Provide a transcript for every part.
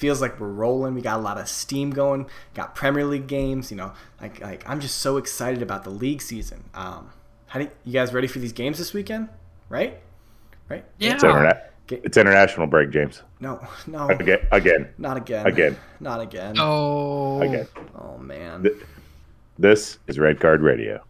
feels like we're rolling. We got a lot of steam going. Got Premier League games. You know, like I'm just so excited about the league season. You guys ready for these games this weekend? Right? Yeah. It's international break, James. No. Not again. No. Again. Oh man. This is Red Card Radio.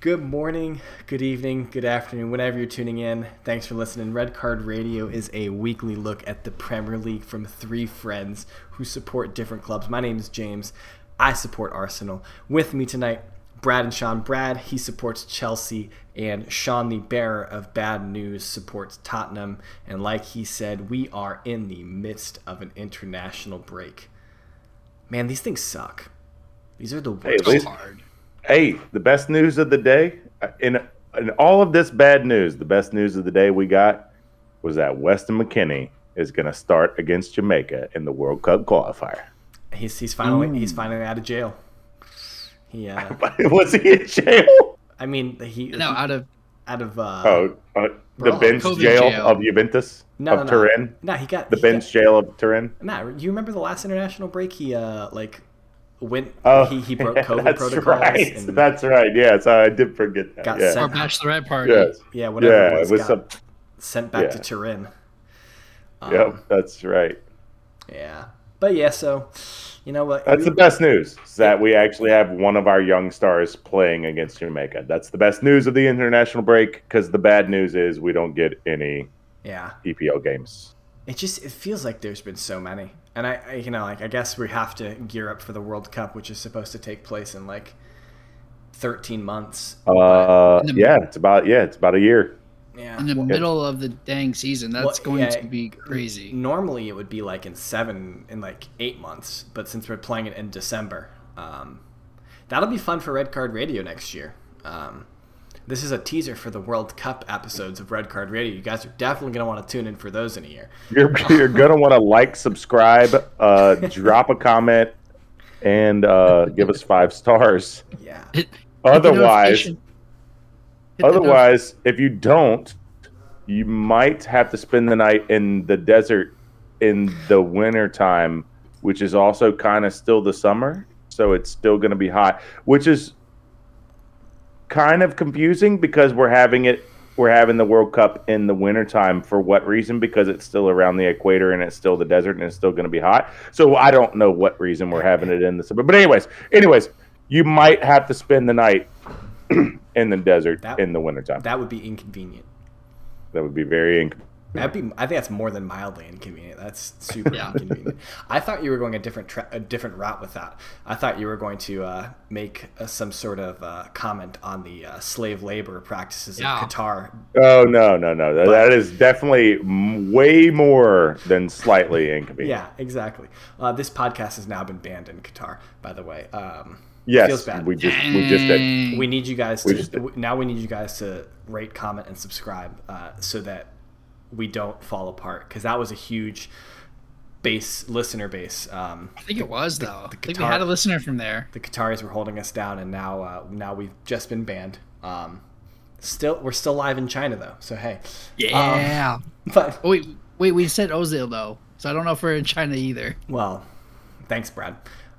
Good morning, good evening, good afternoon, whenever you're tuning in. Thanks for listening. Red Card Radio is a weekly look at the Premier League from three friends who support different clubs. My name is James. I support Arsenal. With me tonight, Brad and Sean. Brad, he supports Chelsea, and Sean, the bearer of bad news, supports Tottenham. And like he said, we are in the midst of an international break. Man, these things suck. These are the worst. Hey, the best news of the day, in all of this bad news, the best news of the day we got was that Weston McKennie is going to start against Jamaica in the World Cup qualifier. He's finally out of jail. Was he in jail? I mean, the bench jail of Juventus. No, Turin. No, he got the bench jail of Turin. No, you remember the last international break? He he broke COVID protocols. Right. That's right. Yeah, so I did forget that. Got sent or bachelorette party. Yes. Yeah, whatever. Yeah, it was sent back to Turin. Yep, that's right. Yeah, but yeah, so you know what? That's the best news is that we actually have one of our young stars playing against Jamaica. That's the best news of the international break, because the bad news is we don't get any EPL games. It feels like there's been so many. And I guess we have to gear up for the World Cup, which is supposed to take place in 13 months. It's about a year. Yeah, in the middle of the dang season, that's going to be crazy. Normally, it would be in 8 months, but since we're playing it in December, that'll be fun for Red Card Radio next year. This is a teaser for the World Cup episodes of Red Card Radio. You guys are definitely going to want to tune in for those in a year. You're going to want to subscribe, drop a comment, and give us 5 stars. Yeah. Otherwise, if you don't, you might have to spend the night in the desert in the wintertime, which is also kind of still the summer. So it's still going to be hot, which is kind of confusing because we're having the World Cup in the wintertime. For what reason? Because it's still around the equator and it's still the desert and it's still going to be hot. So I don't know what reason we're having it in the summer. But anyways, you might have to spend the night in the desert in the wintertime. That would be inconvenient. That would be very inconvenient. I think that's more than mildly inconvenient. That's super inconvenient. I thought you were going a different route with that. I thought you were going to make some sort of comment on the slave labor practices in Qatar. Oh, no. But that is definitely way more than slightly inconvenient. Yeah, exactly. This podcast has now been banned in Qatar, by the way. Yes, feels bad. We just did. We need you guys to rate, comment, and subscribe so that we don't fall apart, because that was a huge listener base. I think it was though. I think we had a listener from there. The Qataris were holding us down, and now we've just been banned. We're still live in China though, so hey. Yeah. But wait, we said Ozil though, so I don't know if we're in China either. Well, thanks, Brad.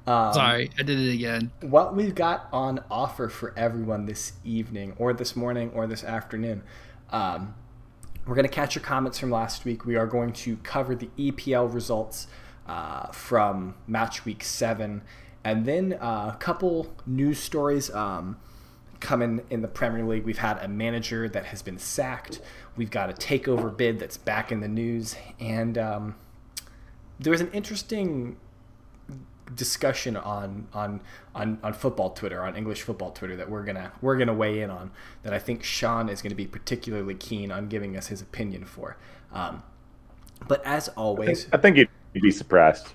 Sorry, I did it again. What we've got on offer for everyone this evening, or this morning, or this afternoon. We're going to catch your comments from last week. We are going to cover the EPL results from match week 7. And then a couple news stories coming in the Premier League. We've had a manager that has been sacked. We've got a takeover bid that's back in the news. And there was an interesting discussion on football Twitter, on English football Twitter, that we're gonna weigh in on, that I think Sean is gonna be particularly keen on giving us his opinion for. But as always, I think you'd be surprised.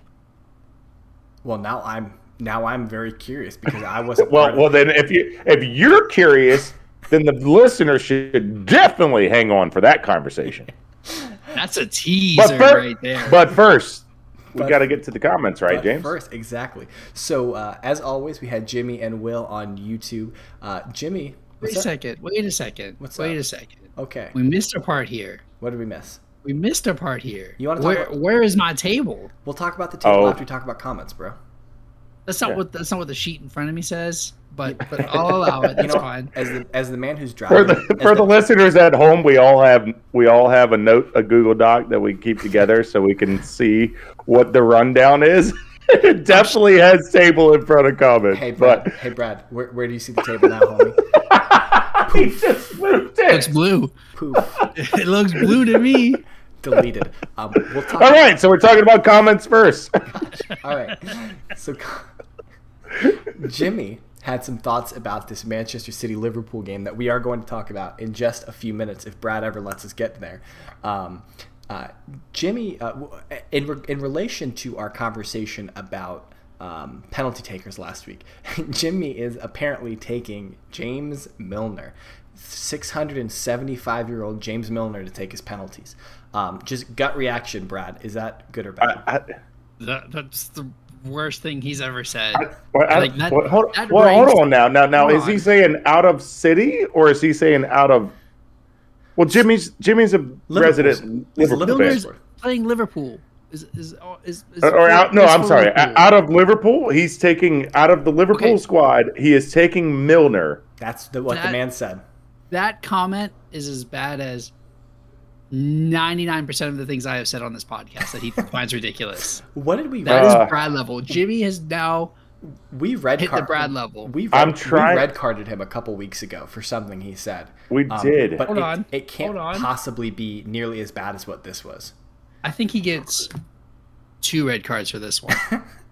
Well, now I'm very curious, because I wasn't. Then if you're curious, then the listener should definitely hang on for that conversation. That's a teaser right there. But first. We got to get to the comments, right, James? First, exactly. So, as always, we had Jimmy and Will on YouTube. Jimmy, wait a second. What's up? Okay. We missed a part here. What did we miss? We missed a part here. You want to talk where is my table? We'll talk about the table after we talk about comments, bro. That's not that's not what the sheet in front of me says, but I'll allow it. That's fine. As the man who's driving, for the listeners at home, we all have a Google Doc that we keep together so we can see what the rundown is. It definitely has table in front of comments. Hey, Brad. But... Hey, Brad. Where do you see the table now, homie? He just moved it. Looks blue. Poof. It looks blue to me. Deleted. We'll talk all right, so we're talking about comments first. All right. So Jimmy had some thoughts about this Manchester City-Liverpool game that we are going to talk about in just a few minutes if Brad ever lets us get there. Jimmy, in relation to our conversation about penalty takers last week, Jimmy is apparently taking James Milner, 675-year-old James Milner, to take his penalties. Just gut reaction, Brad. Is that good or bad? That's the worst thing he's ever said. Hold on now. Now, is he saying out of City or is he saying out of? Well, Jimmy's a resident Liverpool fan. Playing Liverpool I'm sorry. Liverpool. Out of Liverpool, he's taking out of the Liverpool squad. He is taking Milner. That's what the man said. That comment is as bad as 99% of the things I have said on this podcast that he finds ridiculous. What did we? That is Brad level. Jimmy has now. We red carded the Brad level. We red carded him a couple weeks ago for something he said. We did, but it can't possibly be nearly as bad as what this was. I think he gets 2 red cards for this one.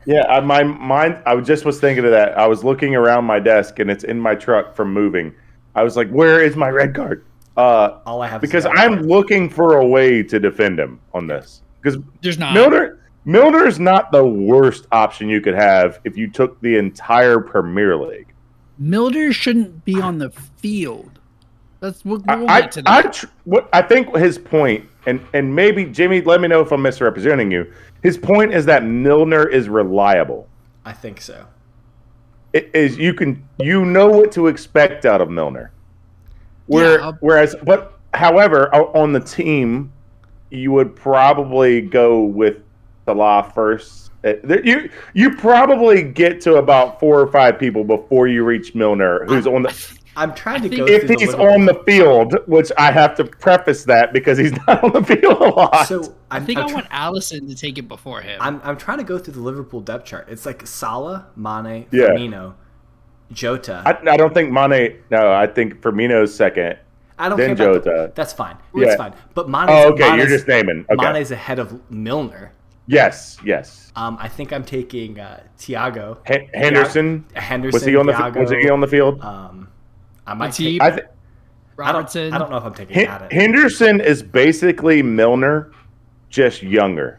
Yeah, my mind. I just was thinking of that. I was looking around my desk, and it's in my truck from moving. I was like, "Where is my red card?" All I have because is I'm looking for a way to defend him on this because there's not Milner's not the worst option you could have if you took the entire Premier League. Milner shouldn't be on the field. That's what I think his point, and maybe, Jimmy, let me know if I'm misrepresenting you. His point is that Milner is reliable. I think so. It is you know what to expect out of Milner. However, on the team, you would probably go with Salah first. You probably get to about 4 or 5 people before you reach Milner, who's on the. I'm trying to go. If he's on the field, which I have to preface that because he's not on the field a lot. So I want Alisson to take it before him. I'm trying to go through the Liverpool depth chart. It's like Salah, Mane, Firmino, Jota. I don't think Mane. No, I think Firmino's second. I don't care about Jota. That's fine. Yeah. It's fine. But Mane's. Oh, okay. Mane's, you're just naming. Okay. Mane's ahead of Milner. Yes. I think I'm taking Thiago. Henderson. Was he on Thiago, was he on the field? I might take Robertson. I don't know if I'm taking that. Henderson is basically Milner, just younger.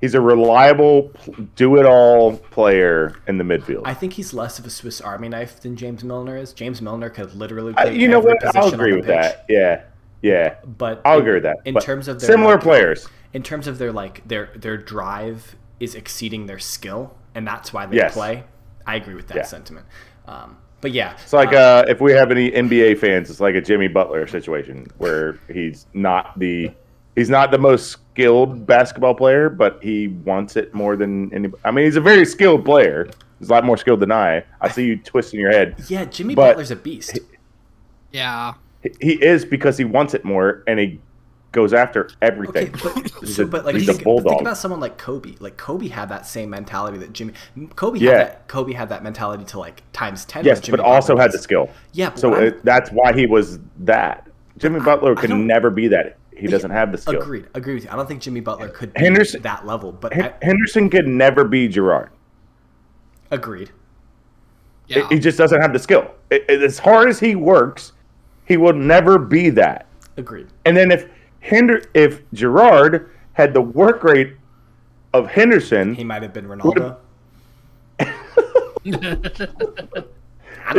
He's a reliable, do-it-all player in the midfield. I think he's less of a Swiss Army knife than James Milner is. James Milner could literally play every position I'll agree on the with pitch. That. Yeah. But I'll agree with that. In terms of their similar players. In terms of their drive is exceeding their skill, and that's why they play. I agree with that sentiment. But yeah, it's like if we have any NBA fans, it's like a Jimmy Butler situation where he's not the most skilled basketball player, but he wants it more than anybody. I mean, he's a very skilled player. He's a lot more skilled than I. I see you twisting your head. Yeah, Jimmy Butler's a beast. He is because he wants it more, and he goes after everything. Okay, think about someone like Kobe. Like Kobe had that same mentality that Jimmy. Kobe had that mentality to like times 10. Yes, Jimmy but also Butler had the skill. Yeah, so that's why he was that. Jimmy Butler can never be that. He doesn't have the skill. Agreed with you. I don't think Jimmy Butler could be Henderson, that level. But Henderson could never be Gerrard. Agreed. Yeah, he just doesn't have the skill. As hard as he works, he will never be that. Agreed. And then if Gerrard had the work rate of Henderson, he might have been Ronaldo. He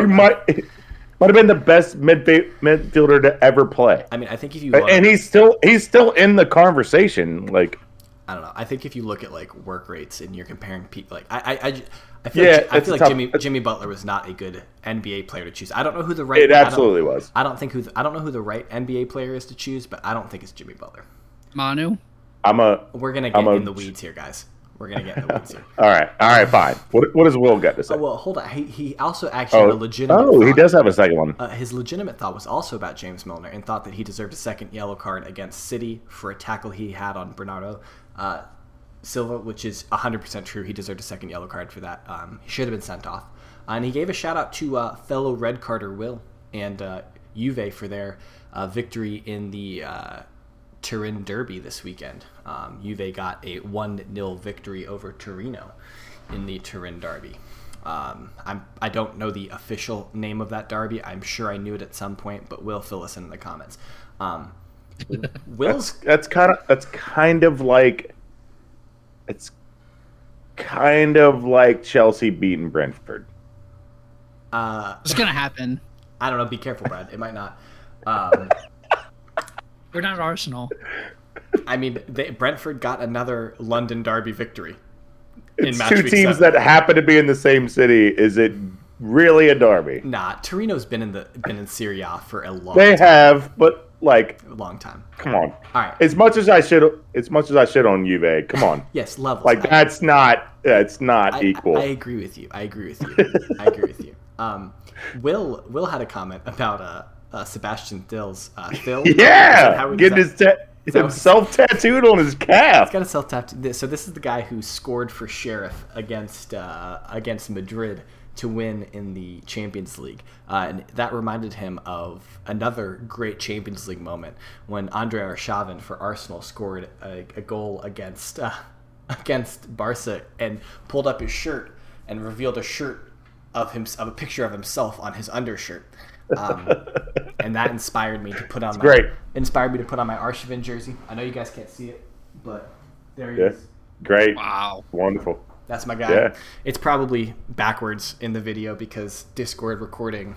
might have been the best midfielder to ever play. I mean, I think if you look, and he's still in the conversation. Like I don't know. I think if you look at like work rates and you're comparing people, like I feel like Jimmy Butler was not a good NBA player to choose. I don't know who the right. It absolutely was. I don't know who the right NBA player is to choose, but I don't think it's Jimmy Butler. Manu. We're gonna get in the weeds here, guys. We're gonna get in the weeds here. All right, fine. What does Will got to say? Oh, well, hold on. He also actually had a legitimate. Oh, he does have a second one. His legitimate thought was also about James Milner and thought that he deserved a second yellow card against City for a tackle he had on Bernardo Silva, which is 100% true. He deserved a second yellow card for that. He should have been sent off. And he gave a shout out to fellow Red Carder Will and Juve for their victory in the. Turin Derby this weekend. Juve got a 1-0 victory over Torino in the Turin Derby. I don't know the official name of that derby. I'm sure I knew it at some point, but Will, fill us in the comments. Will's that's kind of like Chelsea beating Brentford. It's gonna happen. I don't know. Be careful, Brad. It might not. We're not Arsenal. I mean, Brentford got another London derby victory. It's two teams that happen to be in the same city. Is it really a derby? Nah, Torino's been in Serie A for a long. They time. Have, but like a long time. Come on. All right. As much as I shit on Juve. Come on. Yes, levels. Like that's not equal. I agree with you. Will had a comment about Sebastian Dill's Phil. Yeah, getting himself tattooed on his calf. He's got a self tattoo. So this is the guy who scored for Sheriff against Madrid to win in the Champions League, and that reminded him of another great Champions League moment when Andre Arshavin for Arsenal scored a goal against Barca and pulled up his shirt and revealed a shirt of a picture of himself on his undershirt. And that inspired me to put on my Arshavin jersey. I know you guys can't see it, but there he is. Great. Wow. Wonderful. That's my guy. Yeah. It's probably backwards in the video because Discord recording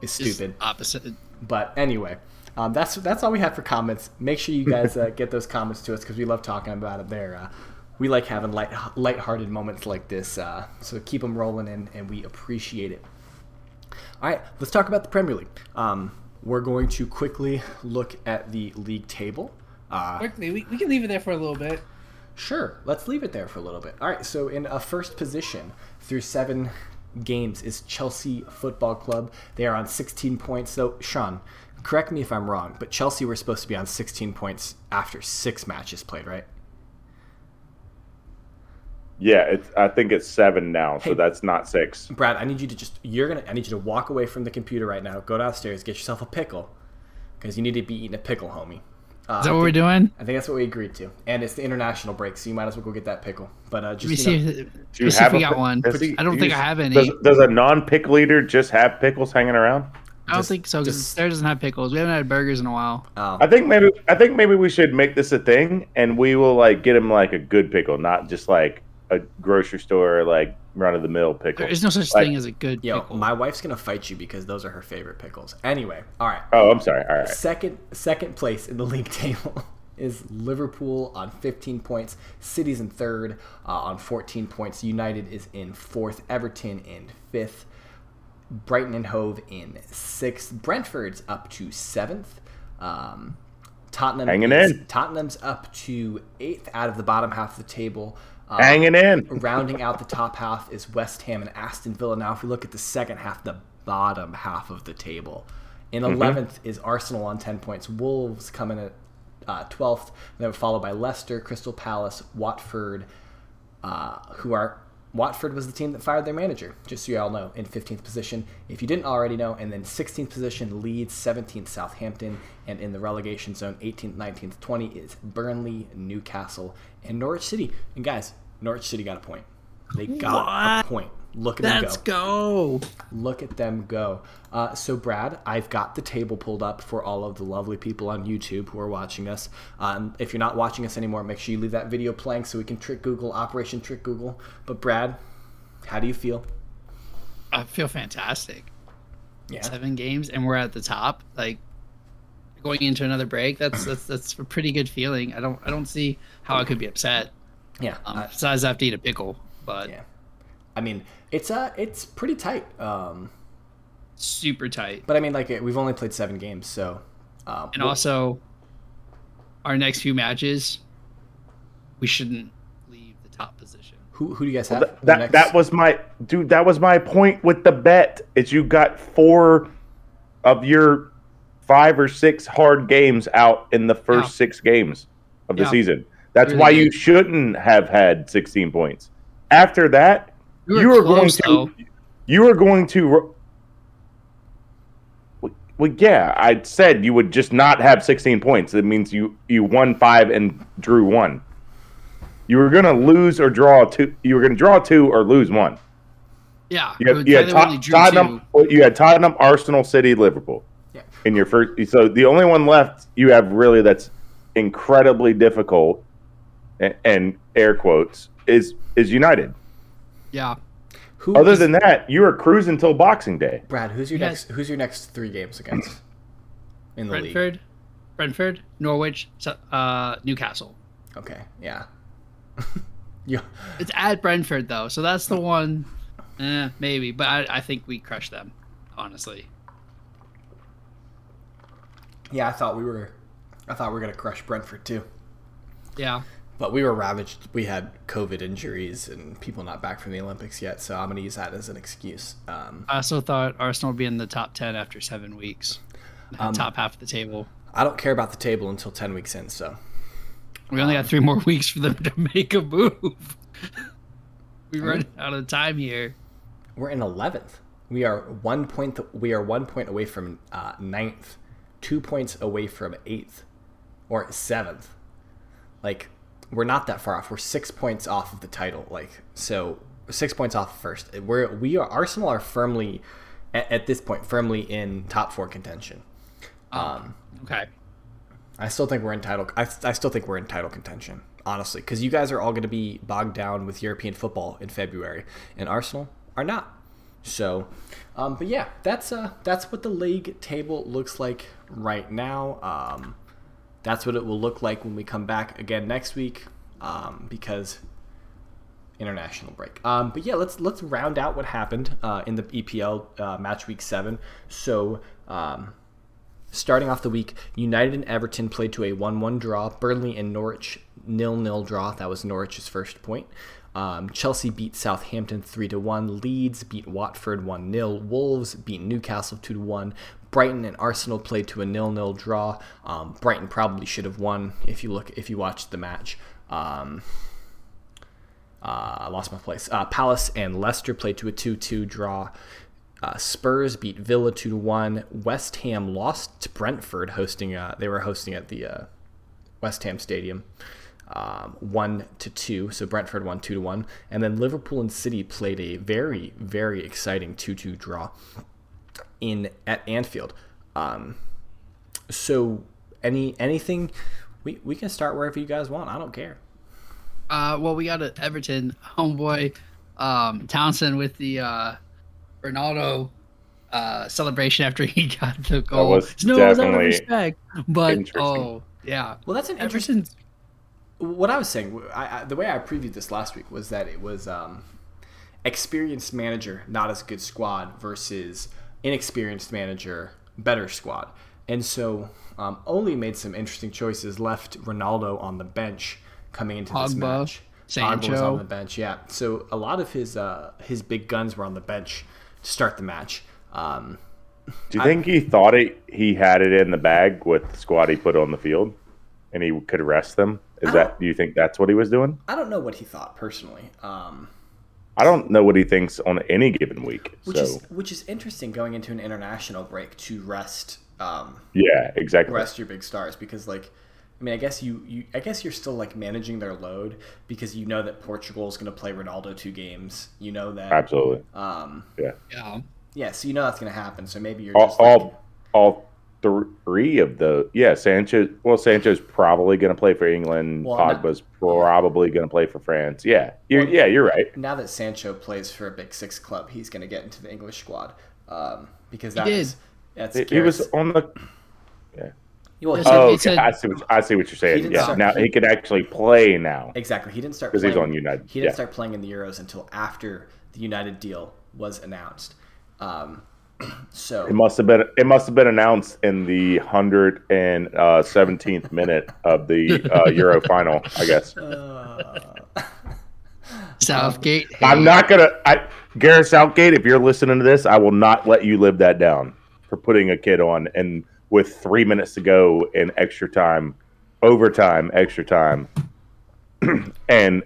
is stupid. It's opposite. But anyway, that's all we have for comments. Make sure you guys get those comments to us because we love talking about it there. We like having lighthearted moments like this. So keep them rolling in, and we appreciate it. All right, let's talk about the Premier League. We're going to quickly look at the league table. Quickly, we can leave it there for a little bit. Sure, let's leave it there for a little bit. All right, so in first position through 7 games is Chelsea Football Club. They are on 16 points. So, Sean, correct me if I'm wrong, but Chelsea were supposed to be on 16 points after 6 matches played, right? Yeah, I think it's 7 now, so that's not 6. Brad, I need you to I need you to walk away from the computer right now. Go downstairs, get yourself a pickle, because you need to be eating a pickle, homie. Is that what we're doing? I think that's what we agreed to, and it's the international break, so you might as well go get that pickle. But just do you have one? I don't think I have any. Does a non-pickle eater just have pickles hanging around? I don't think so, because there doesn't have pickles. We haven't had burgers in a while. Oh. I think maybe we should make this a thing, and we will get him a good pickle, not just a grocery store run-of-the-mill pickle. There's no such thing as a good pickle. My wife's gonna fight you because those are her favorite pickles. Anyway, all right. Oh, I'm sorry. All right. Second place in the league table is Liverpool on 15 points. City's in third on 14 points. United is in fourth. Everton in fifth. Brighton and Hove in sixth. Brentford's up to seventh. Tottenham's up to eighth out of the bottom half of the table. Hanging in. Rounding out the top half is West Ham and Aston Villa. Now, if we look at the second half, the bottom half of the table, in 11th is Arsenal on 10 points. Wolves come in at 12th. They were followed by Leicester, Crystal Palace, Watford, Watford was the team that fired their manager, just so you all know, in 15th position, if you didn't already know. And then 16th position, Leeds, 17th, Southampton, and in the relegation zone, 18th, 19th, 20 is Burnley, Newcastle, and Norwich City. And guys, Norwich City got a point. They got a point. Look at them go. Let's go. Look at them go. So, Brad, I've got the table pulled up for all of the lovely people on YouTube who are watching us. If you're not watching us anymore, make sure you leave that video playing so we can trick Google, Operation Trick Google. But, Brad, how do you feel? I feel fantastic. Yeah. 7 games, and we're at the top. going into another break. That's a pretty good feeling. I don't see how I could be upset. Yeah. Besides, I have to eat a pickle. But yeah, I mean, it's pretty tight. Super tight. But I mean, like, we've only played 7 games, so. And also, our next few matches, we shouldn't leave the top position. Who do you guys have? Well, that was my point with the bet. Is you got 4 of your 5 or 6 hard games out in the first 6 games of the season. That's really why you shouldn't have had 16 points. After that, you are going to. Well, yeah, I said you would just not have 16 points. It means you won 5 and drew 1. You were going to lose or draw 2. You were going to draw 2 or lose 1. Yeah. You had Tottenham, Arsenal, City, Liverpool. Yeah. In your first, so the only one left you have really that's incredibly difficult, and air quotes, is United. Yeah. Other than that, you are cruising till Boxing Day. Brad, who's your next 3 games against in the league? Brentford, Norwich, Newcastle. Okay. Yeah. Yeah. It's at Brentford, though, so that's the one. Maybe, but I think we crushed them, honestly. Yeah, I thought we were gonna crush Brentford too. Yeah, but we were ravaged. We had COVID injuries and people not back from the Olympics yet, so I'm gonna use that as an excuse. I also thought Arsenal would be in the top 10 after 7 weeks, top half of the table. I don't care about the table until 10 weeks in, so. We only got 3 more weeks for them to make a move. We run out of time here. We're in 11th. We are 1 point away from 9th, 2 points away from 8th, or 7th. Like, we're not that far off. We're 6 points off of the title. Like, so 6 points off first. Arsenal are firmly at this point in top 4 contention. Okay. I still think we're in title contention, honestly, because you guys are all going to be bogged down with European football in February, and Arsenal are not. So, but yeah, that's what the league table looks like right now. That's what it will look like when we come back again next week, because international break. But yeah, let's round out what happened in the EPL match week 7. So. Starting off the week, United and Everton played to a 1-1 draw. Burnley and Norwich 0-0 draw. That was Norwich's first point. Chelsea beat Southampton 3-1. Leeds beat Watford 1-0. Wolves beat Newcastle 2-1. Brighton and Arsenal played to a 0-0 draw. Brighton probably should have won if you watched the match. I lost my place. Palace and Leicester played to a 2-2 draw. Spurs beat Villa 2-1. West Ham lost to Brentford, hosting at the West Ham Stadium, 1-2. So Brentford won 2-1, and then Liverpool and City played a very, very exciting 2-2 draw at Anfield. So anything we can start wherever you guys want. I don't care. Well, we got an Everton homeboy, Townsend with the. Ronaldo celebration after he got the goal. It was out of respect, but well, that's an interesting. What I was saying, the way I previewed this last week was that it was experienced manager, not as good squad versus inexperienced manager, better squad, and so Ole made some interesting choices. Left Ronaldo on the bench coming into this match. Sancho was on the bench, yeah. So a lot of his big guns were on the bench. Start the match. Do you think he thought he had it in the bag with the squad he put on the field, and he could rest them? Do you think that's what he was doing? I don't know what he thought personally. I don't know what he thinks on any given week. Which is interesting going into an international break to rest. Yeah, exactly. Rest your big stars because, like, I mean, I guess you're still like managing their load because you know that Portugal is going to play Ronaldo 2 games. You know that absolutely. Yeah. So you know that's going to happen. So maybe you're just all 3 of the Sanchez. Well, Sanchez probably going to play for England. Well, Pogba's probably going to play for France. Yeah. You're right. Now that Sancho plays for a big 6 club, he's going to get into the English squad because that's he was on the. Yeah. I see what you're saying. Yeah, now he could actually play now. Exactly, he didn't start because he's on United. He didn't start playing in the Euros until after the United deal was announced. So it must have been announced in the 117th minute of the Euro final, I guess. Southgate. I'm not gonna. Gareth Southgate, if you're listening to this, I will not let you live that down for putting a kid on and with 3 minutes to go in extra time, and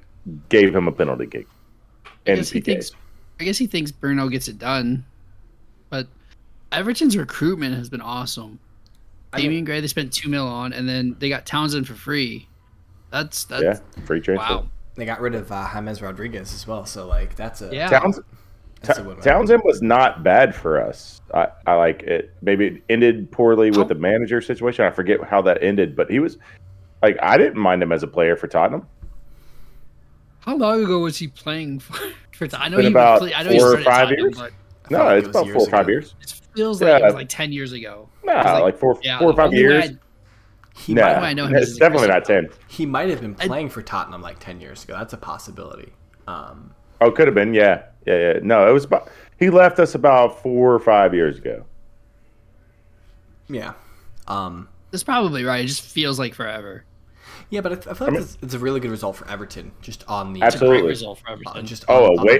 gave him a penalty kick. I guess he thinks Bruno gets it done. But Everton's recruitment has been awesome. Damian Gray, they spent $2 million on, and then they got Townsend for free. That's free transfer. Wow. They got rid of James Rodriguez as well, so like that's a Townsend was not bad for us. I like it. Maybe it ended poorly with the manager situation. I forget how that ended, but he was like, I didn't mind him as a player for Tottenham. How long ago was he playing for Tottenham? I know he was 4 or 5 years. No, it's about 4 or 5 years. It feels like it was like 10 years ago. No, like four or five years. It's definitely not 10. He might have been playing for Tottenham like 10 years ago. That's a possibility. Could have been. Yeah. No, it was about. He left us about 4 or 5 years ago. Yeah, that's probably right. It just feels like forever. Yeah, but I feel like it's a really good result for Everton, just on the result for Everton. Just away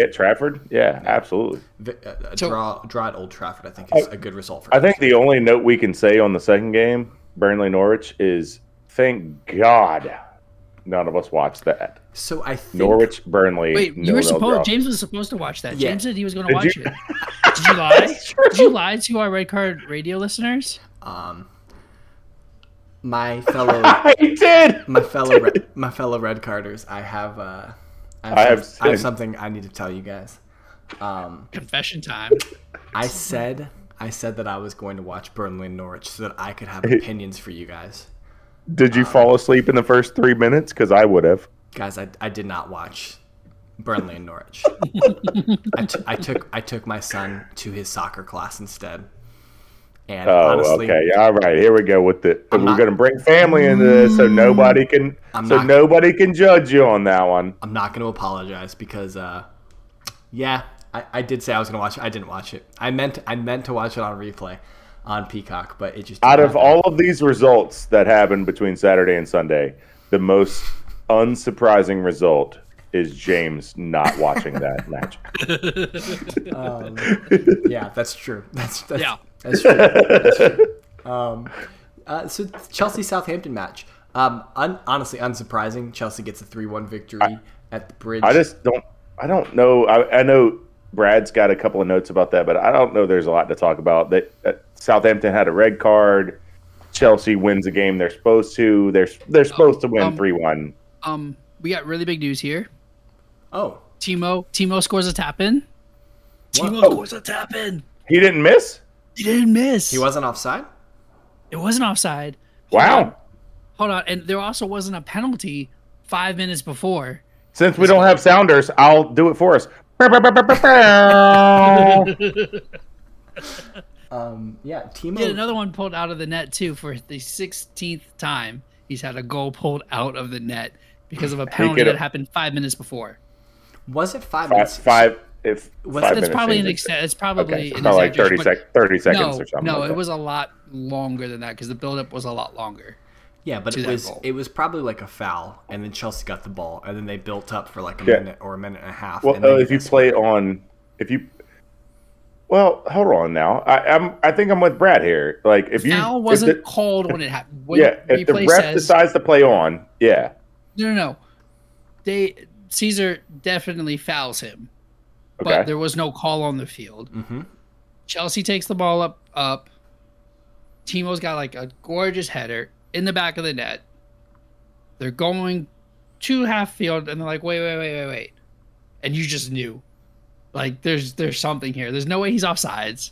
at Trafford? Yeah, absolutely. A draw at Old Trafford, I think, is a good result for Everton. I think the only note we can say on the second game, Burnley-Norwich, is thank God none of us watched that. So I think... Norwich-Burnley... Wait, James was supposed to watch that. Yeah. James said he was going to watch it. Did you lie? Did you lie to our Red Card Radio listeners? My fellow red carders, I have something I need to tell you guys. Confession time. I said that I was going to watch Burnley and Norwich so that I could have opinions for you guys. Did you fall asleep in the first 3 minutes? Because I would have. Guys, I did not watch Burnley and Norwich. I took my son to his soccer class instead. And honestly, okay. All right. Here we go with it. We're going to bring family into this, so nobody can judge you on that one. I'm not going to apologize because, I did say I was going to watch it. I didn't watch it. I meant to watch it on replay on Peacock, but it just out of all of these results that happened between Saturday and Sunday, the most unsurprising result is James not watching that match. Yeah, that's true. That's That's true. That's true. So Chelsea-Southampton match. Honestly, unsurprising. Chelsea gets a 3-1 victory at the Bridge. I don't know. I know Brad's got a couple of notes about that, but I don't know. There's a lot to talk about. Southampton had a red card. Chelsea wins a game they're supposed to. They're supposed to win 3-1. We got really big news here. Oh, Timo scores a tap in. He didn't miss. He didn't miss. He wasn't offside? It wasn't offside. Wow. Hold on. And there also wasn't a penalty 5 minutes before. Since we don't have sounders, I'll do it for us. Timo. He had another one pulled out of the net, too, for the 16th time. He's had a goal pulled out of the net because of a penalty that happened 5 minutes before. Was it 5 minutes? It's probably like 30 seconds or something. No, it was a lot longer than that because the buildup was a lot longer. Yeah, but it was probably like a foul, and then Chelsea got the ball, and then they built up for like a minute or a minute and a half. Well, hold on now. I think I'm with Brad here. Like foul wasn't called when it happened. If the ref decides to play on, yeah. No. Caesar definitely fouls him. But there was no call on the field. Mm-hmm. Chelsea takes the ball up. Timo's got like a gorgeous header in the back of the net. They're going to half field, and they're like, wait. And you just knew. Like, there's something here. There's no way he's offsides.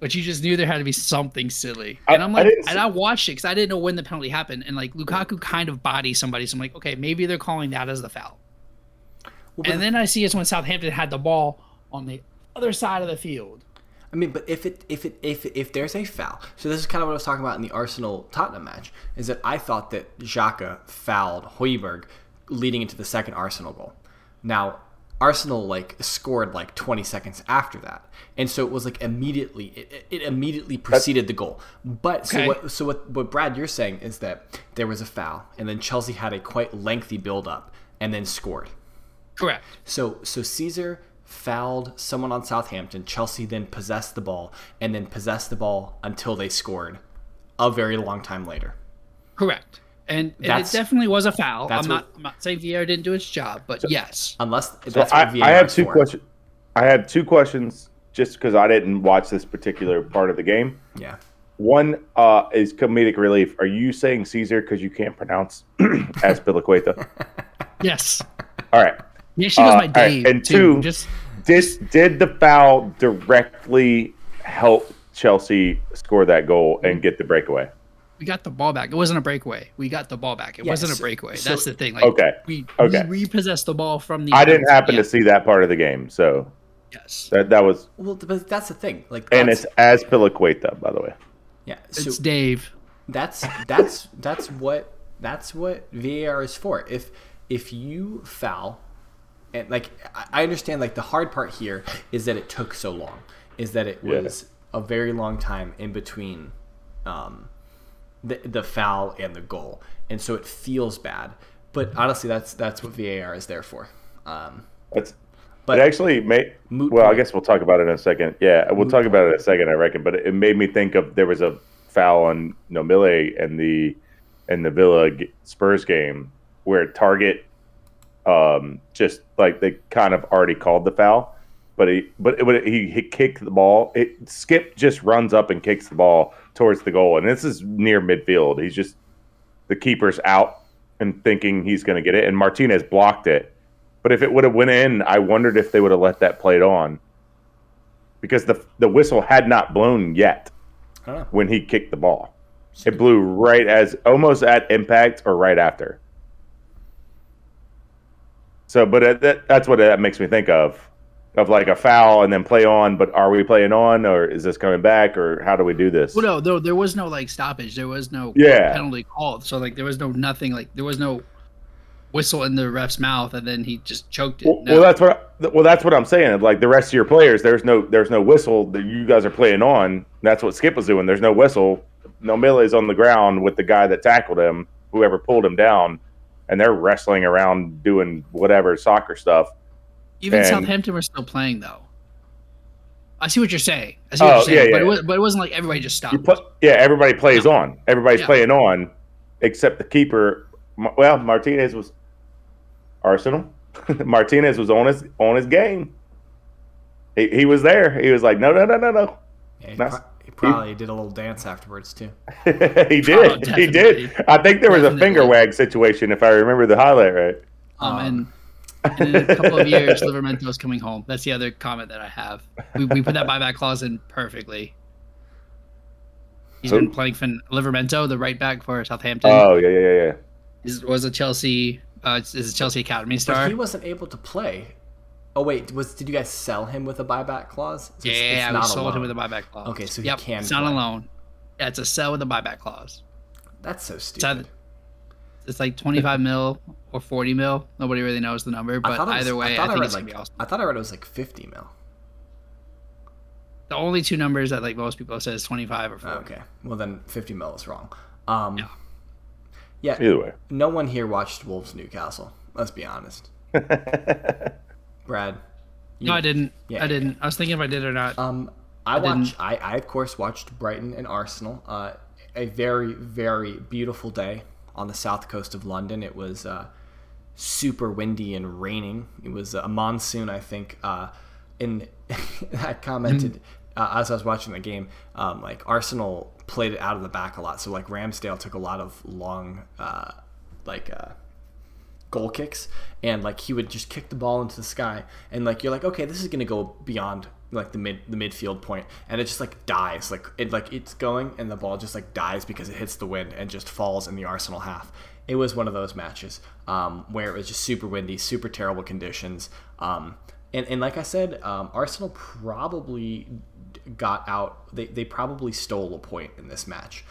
But you just knew there had to be something silly. And I'm like, I watched it because I didn't know when the penalty happened. And like, Lukaku kind of bodies somebody. So I'm like, okay, maybe they're calling that as the foul. Well, and then I see it's when Southampton had the ball on the other side of the field. I mean, but if there's a foul, so this is kind of what I was talking about in the Arsenal Tottenham match, is that I thought that Xhaka fouled Højbjerg leading into the second Arsenal goal. Now Arsenal scored 20 seconds after that, and so it was immediately preceded the goal. But okay. so what Brad, you're saying is that there was a foul, and then Chelsea had a quite lengthy build up, and then scored. Correct. So Caesar fouled someone on Southampton. Chelsea then possessed the ball, and then possessed the ball until they scored a very long time later. Correct. And it definitely was a foul. I'm not saying VAR didn't do its job, but so, yes. Unless that's what VAR is for. I had two questions just because I didn't watch this particular part of the game. Yeah. One is comedic relief. Are you saying Caesar because you can't pronounce Aspilicueta? Yes. All right. Yeah, she goes by Dave. Right. And two, did the foul directly help Chelsea score that goal and get the breakaway? We got the ball back. It wasn't a breakaway. We got the ball back. It wasn't a breakaway. So, that's the thing. We repossessed the ball from the. I didn't happen to see that part of the game, so yes, that was. Well, but that's the thing. And it's Azpilicueta, by the way. Yeah, so it's Dave. That's what VAR is for. If you foul. And I understand, the hard part here is that it took so long, is that it was a very long time in between the foul and the goal, and so it feels bad. But honestly, that's what VAR is there for. I guess we'll talk about it in a second. Yeah, we'll talk about it in a second, I reckon. But it made me think of there was a foul on Nomile in the Villa Spurs game where Target. They kind of already called the foul, but he kicked the ball. Skip just runs up and kicks the ball towards the goal, and this is near midfield. He's just the keeper's out and thinking he's going to get it, and Martinez blocked it. But if it would have went in, I wondered if they would have let that play on because the whistle had not blown yet when he kicked the ball. It blew right as almost at impact or right after. So, but that's what that makes me think of a foul and then play on. But are we playing on, or is this coming back, or how do we do this? Well, no, there was no stoppage. There was no penalty called. So there was no nothing. There was no whistle in the ref's mouth, and then he just choked it. Well, that's what I'm saying. The rest of your players, there's no whistle. That you guys are playing on. That's what Skip was doing. There's no whistle. Nomile is on the ground with the guy that tackled him, whoever pulled him down. And they're wrestling around doing whatever soccer stuff. Even Southampton were still playing, though. I see what you're saying. But it wasn't like everybody just stopped. Everybody plays on. Everybody's playing on, except the keeper. Well, Martinez was Arsenal. Martinez was on his game. He was there. He was like, no. Yeah, he probably did a little dance afterwards, too. He did. I think there was a finger wag situation, if I remember the highlight right. And in a couple of years, Livermento's coming home. That's the other comment that I have. We put that buyback clause in perfectly. He's been playing for Livermento, the right back for Southampton. Oh, yeah. Is a Chelsea Academy star. But he wasn't able to play. Oh, wait, did you guys sell him with a buyback clause? We sold him with a buyback clause. Okay, so he can. It's not a loan. Yeah, it's a sell with a buyback clause. That's so stupid. It's like 25 mil or 40 mil. Nobody really knows the number, but I think it's going to be awesome. I thought I read it was 50 mil. The only two numbers that most people say is 25 or 40. Okay, well then 50 mil is wrong. Either way. No one here watched Wolves Newcastle. Let's be honest. Brad, no, I didn't. Yeah, I didn't. I was thinking if I did or not. I of course watched Brighton and Arsenal. A very, very beautiful day on the south coast of London. It was super windy and raining. It was a monsoon, I think. And I commented as I was watching the game, Arsenal played it out of the back a lot. So Ramsdale took a lot of long, goal kicks, and he would just kick the ball into the sky, and you're okay, this is gonna go beyond the midfield point, and it just dies, it's going, and the ball just dies because it hits the wind and just falls in the Arsenal half. It was one of those matches where it was just super windy, super terrible conditions, and like I said, Arsenal probably got out, they probably stole a point in this match,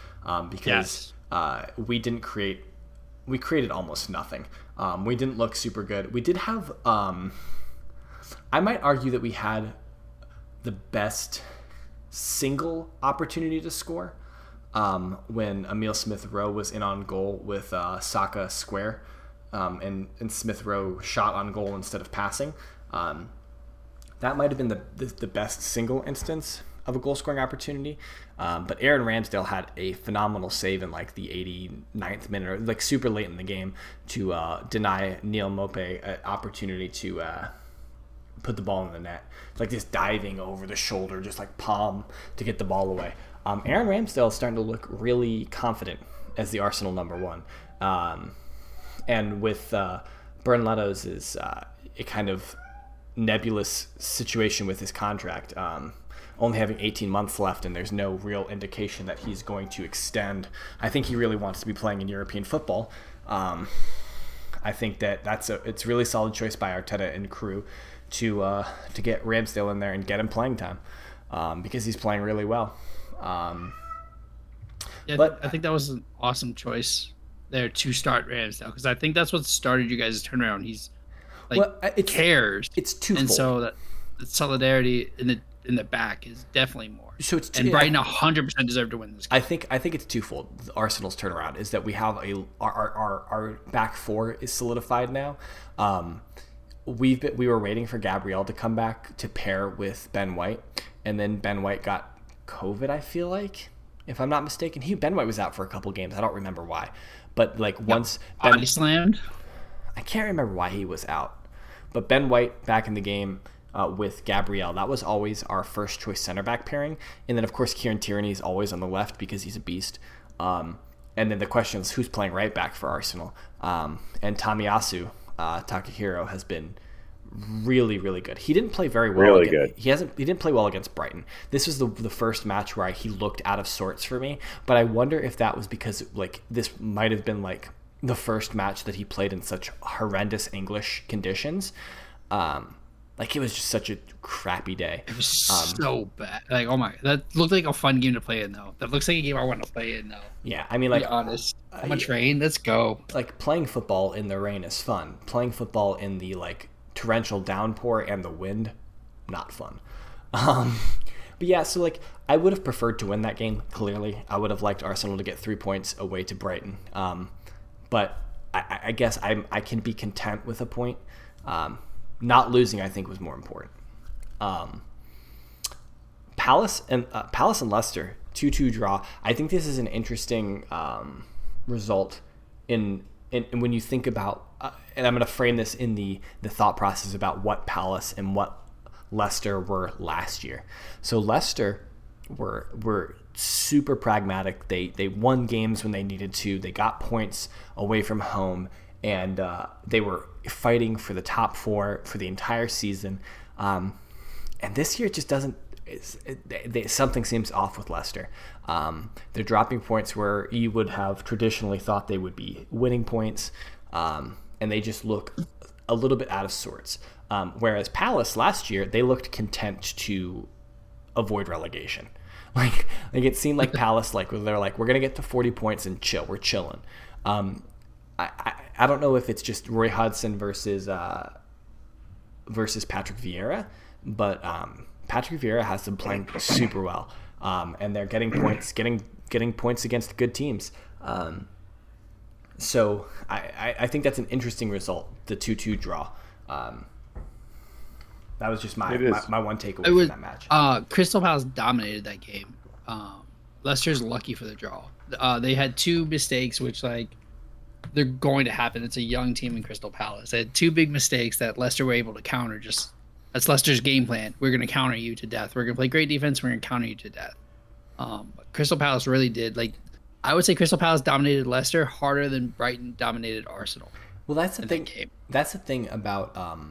because we created almost nothing. We didn't look super good. We did have, I might argue that we had the best single opportunity to score, when Emile Smith-Rowe was in on goal with Saka square, and Smith-Rowe shot on goal instead of passing. That might have been the best single instance of a goal-scoring opportunity. But Aaron Ramsdale had a phenomenal save in like the 89th minute, or like super late in the game, to deny Neal Mope an opportunity to put the ball in the net. It's like just diving over the shoulder, just like palm to get the ball away. Aaron Ramsdale is starting to look really confident as the Arsenal number one. And with Bern Leno's a kind of nebulous situation with his contract, only having 18 months left, and there's no real indication that he's going to extend. I think he really wants to be playing in European football. I think it's really solid choice by Arteta and crew to get Ramsdale in there and get him playing time, because he's playing really well. But I think that was an awesome choice there to start Ramsdale, because I think that's what started you guys' turnaround. He's like, cares. It's twofold. And so that solidarity in the back is definitely more. So it's Brighton 100% deserved to win this game. I think it's twofold. Arsenal's turnaround is that we have our back four is solidified now. We were waiting for Gabriel to come back to pair with Ben White, and then Ben White got COVID, I feel like, if I'm not mistaken. Ben White was out for a couple games. I don't remember why, but like once body slammed. I can't remember why he was out, but Ben White back in the game with Gabriel. That was always our first choice center back pairing, and then of course Kieran Tierney is always on the left because he's a beast. And then the question is who's playing right back for Arsenal. And Tomiyasu Takahiro has been really, really good. He didn't play very well. Really good. He didn't play well against Brighton. This was the first match where he looked out of sorts for me. But I wonder if that was because like this might have been like the first match that he played in such horrendous English conditions. Like it was just such a crappy day. It was so bad. Like that looked like a fun game to play in though. That looks like a game I want to play in though. Yeah, I mean like, to be honest, I'm a train. Let's go. Like playing football in the rain is fun. Playing football in the like torrential downpour and the wind, not fun. But yeah, so like I would have preferred to win that game. Clearly, I would have liked Arsenal to get 3 points away to Brighton. But I guess I can be content with a point. Not losing, I think, was more important. Palace and Leicester 2-2 draw. I think this is an interesting result in when you think about. And I'm going to frame this in the thought process about what Palace and what Leicester were last year. So Leicester were super pragmatic. They won games when they needed to. They got points away from home, and they were fighting for the top four for the entire season. And this year just doesn't. Something seems off with Leicester. They're dropping points where you would have traditionally thought they would be winning points. And they just look a little bit out of sorts. Whereas Palace last year, they looked content to avoid relegation. Like it seemed like Palace, like they're like, we're going to get to 40 points and chill. We're chilling. I don't know if it's just Roy Hodgson versus Patrick Vieira, but Patrick Vieira has been playing super well. And they're getting points, getting points against good teams. So I think that's an interesting result, the 2-2 draw. That was just my one takeaway from that match. Crystal Palace dominated that game. Leicester's lucky for the draw. They had two mistakes, which like they're going to happen. It's a young team in Crystal Palace. They had two big mistakes that Leicester were able to counter. Just that's Leicester's game plan. We're going to counter you to death. We're going to play great defense. We're going to counter you to death. But Crystal Palace really did like. I would say Crystal Palace dominated Leicester harder than Brighton dominated Arsenal. Well, that's the thing. That's the thing about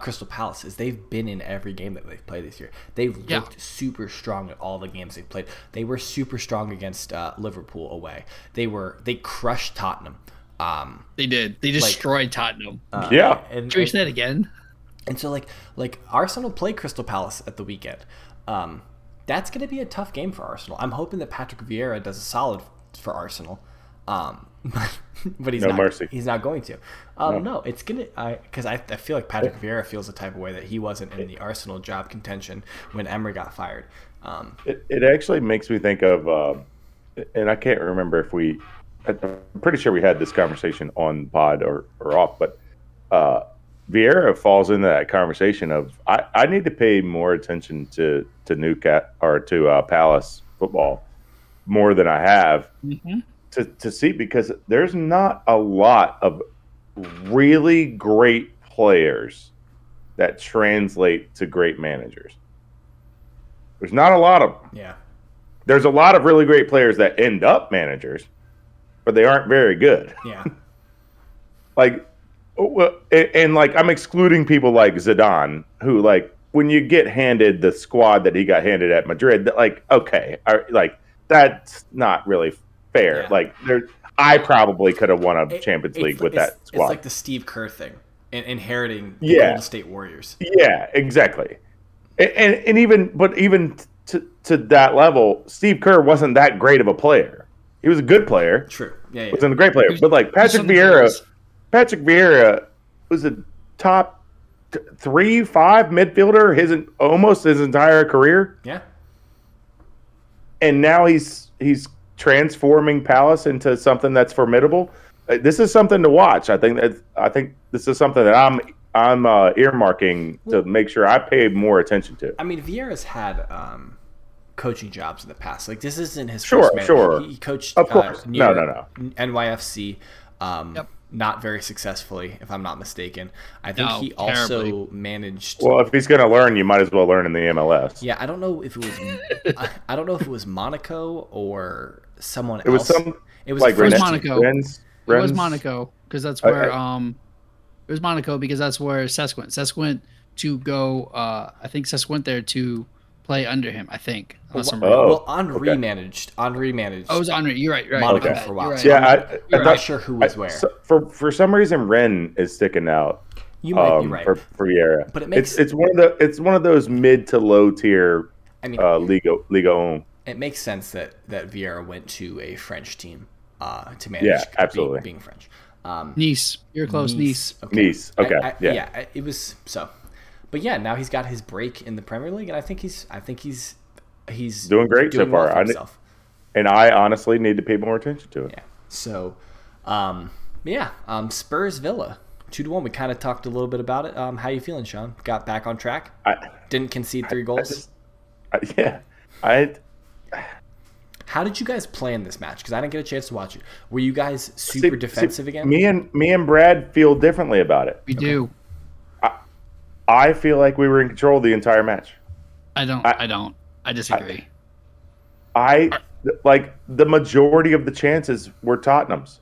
Crystal Palace is they've been in every game that they've played this year. They've looked super strong at all the games they've played. They were super strong against Liverpool away. They crushed Tottenham. They did. They destroyed Tottenham. Should we say that again? And so, Arsenal played Crystal Palace at the weekend. that's going to be a tough game for Arsenal. I'm hoping that Patrick Vieira does a solid for Arsenal, but he's not going to. No, it's going to, because I feel like Patrick Vieira feels the type of way that he wasn't in the Arsenal job contention when Emery got fired. It actually makes me think of, and I can't remember if we, I'm pretty sure we had this conversation on pod or off, but Vieira falls into that conversation of I need to pay more attention to Newcastle or to Palace football more than I have to see, because there's not a lot of really great players that translate to great managers. There's not a lot of them. Yeah. There's a lot of really great players that end up managers, but they aren't very good. Yeah. Like I'm excluding people like Zidane, who, like, when you get handed the squad that he got handed at Madrid, like, okay, like, that's not really fair. Yeah. Like, I probably could have won a Champions League with that squad. It's like the Steve Kerr thing, inheriting the Golden State Warriors. Yeah, exactly. And even to that level, Steve Kerr wasn't that great of a player. He was a good player. True. Yeah. Wasn't a great player, but like Patrick Vieira was a top 3-5 midfielder almost his entire career. Yeah. And now he's transforming Palace into something that's formidable. This is something to watch. I think this is something that I'm earmarking to make sure I pay more attention to. I mean, Vieira's had coaching jobs in the past. Like, this isn't his first manager. Sure. He coached NYFC. Not very successfully, if I'm not mistaken. I think also managed. Well, if he's going to learn, you might as well learn in the MLS. Yeah, I don't know if it was. I don't know if it was Monaco or someone else. It was Monaco because that's where. It was Monaco because that's where Cesc went. Cesc went to go. I think Cesc went there to play under him. I think. Henri managed. Oh, it was Henri. You're right. Monaco for a while. Right. Yeah, I'm not sure who was where. So, for some reason, Rennes is sticking out. You might be right for Vieira, but it's one of those mid to low tier. I mean, Ligue 1. It makes sense that Vieira went to a French team to manage. Yeah, absolutely. Being French. Nice. You're close. Nice. Okay. Nice. Okay. Yeah. It was so, but yeah. Now he's got his break in the Premier League, and I think he's doing great so far. I honestly need to pay more attention to it. Yeah. So, Spurs Villa 2-1. We kind of talked a little bit about it. How you feeling, Sean? Got back on track. Didn't concede 3 goals. How did you guys plan this match? Because I didn't get a chance to watch it. Were you guys super defensive again? Me and Brad feel differently about it. We do. I feel like we were in control the entire match. I don't. I disagree. The majority of the chances were Tottenham's.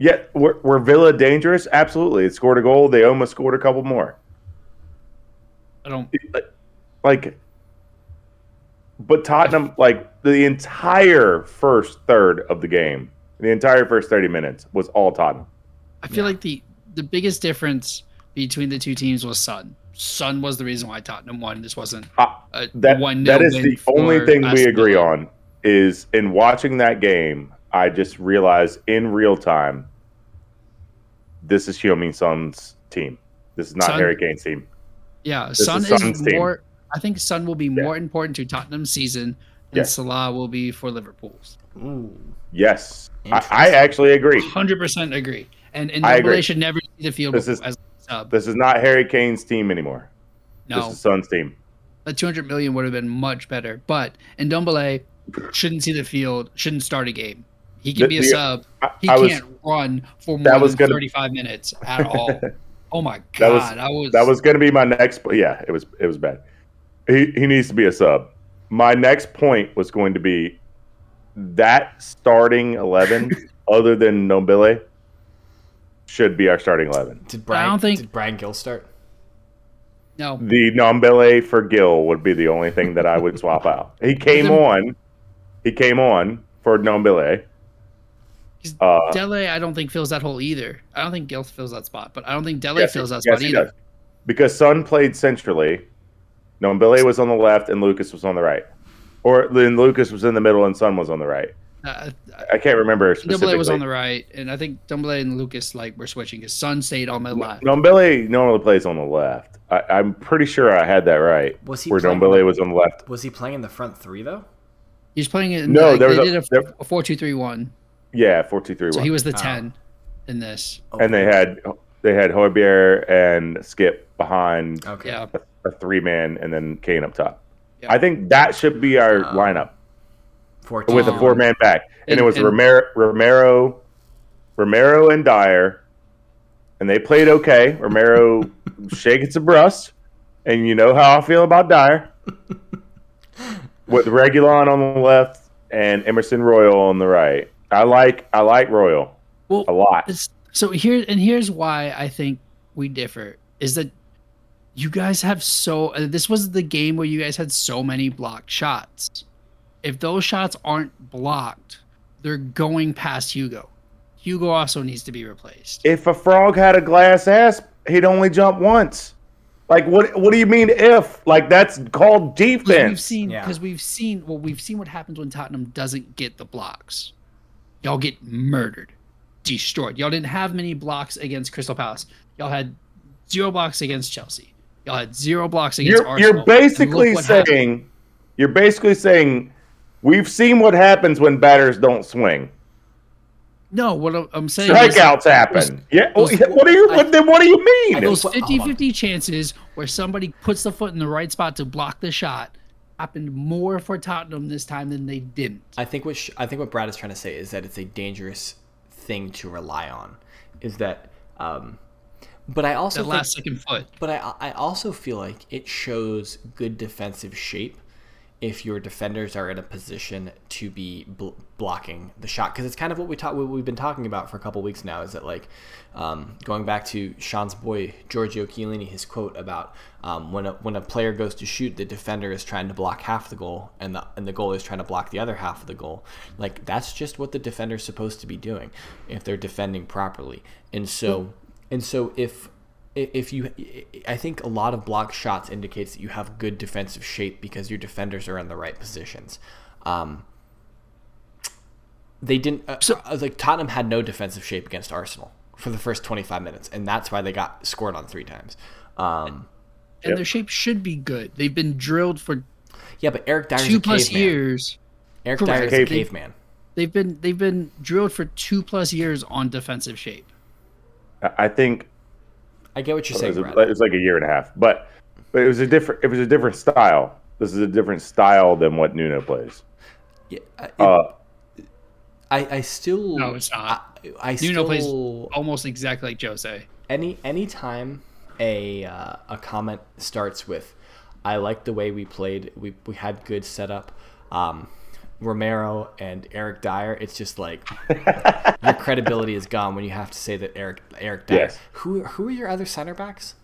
Yet were Villa dangerous? Absolutely. It scored a goal. They almost scored a couple more. I don't like. But Tottenham, like, the entire first third of the game, the entire first 30 minutes was all Tottenham. I feel like the biggest difference between the two teams was Son. Son was the reason why Tottenham won. This wasn't a 1-0 win. That is the only thing we agree on, is in watching that game, I just realized in real time, this is Heung-min Son's team. This is not Harry Kane's team. Yeah, Son is more... I think Son will be more important to Tottenham's season than Salah will be for Liverpool's. Ooh. Yes. I actually agree. 100% agree. And they should never see the field as a sub. This is not Harry Kane's team anymore. No. This is Son's team. The $200 million would have been much better. But Ndombele shouldn't see the field, shouldn't start a game. He can be a sub. He can't run for more than 35 minutes at all. Oh, my God. That was going to be my next – yeah, it was bad. He needs to be a sub. My next point was going to be that starting 11, other than Ndombele, should be our starting 11. Did Brian Gill start? No. The Ndombele for Gill would be the only thing that I would swap out. He came on for Ndombele. Dele, I don't think fills that hole either. I don't think Gill fills that spot, but I don't think Dele fills that spot either. Because Son played centrally. Ndombele was on the left and Lucas was on the right. Or then Lucas was in the middle and Son was on the right. I can't remember specifically. Ndombele was on the right, and I think Ndombele and Lucas were switching because Son stayed on the left. Ndombele normally plays on the left. I'm pretty sure I had that right. Ndombele was on the left. Was he playing in the front three, though? He was playing in a 4-2-3-1. Yeah, 4-2-3-1. So he was the 10 in this. Okay. And they had Højbjerg and Skip behind a three-man and then Kane up top. Yep. I think that should be our lineup. 14. With a four-man back. And it was Romero and Dyer. And they played okay. Romero shaking some rust. And you know how I feel about Dyer. With Reguilon on the left and Emerson Royal on the right. I like Royal a lot. So here's why I think we differ is that you guys have this was the game where you guys had so many blocked shots. If those shots aren't blocked, they're going past Hugo. Hugo also needs to be replaced. If a frog had a glass ass, he'd only jump once. Like what do you mean if? Like that's called defense. We've seen what happens when Tottenham doesn't get the blocks. Y'all get murdered, destroyed. Y'all didn't have many blocks against Crystal Palace. Y'all had 0 blocks against Chelsea. Y'all had 0 blocks against Arsenal. You're basically saying we've seen what happens when batters don't swing. No, what I'm saying strikeouts happen. Yeah. What do you mean? Those 50-50 chances where somebody puts the foot in the right spot to block the shot happened more for Tottenham this time than they didn't. I think what Brad is trying to say is that it's a dangerous thing to rely on. Is that? But I also the last second foot. But I also feel like it shows good defensive shape if your defenders are in a position to be blocking the shot, because it's kind of what we've been talking about for a couple weeks now, is that going back to Sean's boy Giorgio Chiellini, his quote about when a player goes to shoot, the defender is trying to block half the goal and the goalie is trying to block the other half of the goal. Like that's just what the defender's supposed to be doing if they're defending properly. And so I think a lot of blocked shots indicates that you have good defensive shape because your defenders are in the right positions. They didn't. Tottenham had no defensive shape against Arsenal for the first 25 minutes, and that's why they got scored on 3 times. Their shape should be good. They've been drilled for. Yeah, but Eric Dyer's 2+ years. Eric Dyer's a caveman. They've been drilled for 2+ years on defensive shape. I think. I get what you're saying. It's like a year and a half, but it was a different. It was a different style. This is a different style than what Nuno plays. Yeah, I still no, it's not. I Nuno still, plays almost exactly like Jose. Any time a comment starts with, "I like the way we played. We had good setup." Romero and Eric Dyer, it's just like your credibility is gone when you have to say that Eric Dyer. Yes. Who are your other center backs?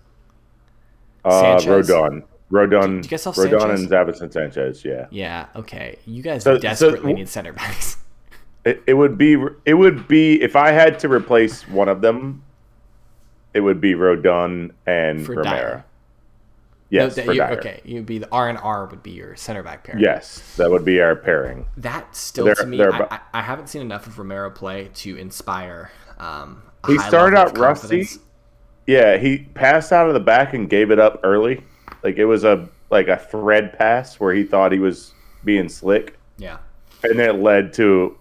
Sanchez? Rodon. Do you guys have Rodon Sanchez? And Davinson Sanchez. Yeah. Yeah. Okay. You guys desperately need center backs. It would be if I had to replace one of them, it would be Rodon and Romero. Dyer. Yes, no, okay. You'd be the R&R would be your center back pairing. Yes, that would be our pairing. That still to me, I haven't seen enough of Romero play to inspire. He started out rusty. Yeah, he passed out of the back and gave it up early. Like it was a thread pass where he thought he was being slick. Yeah, and then it led to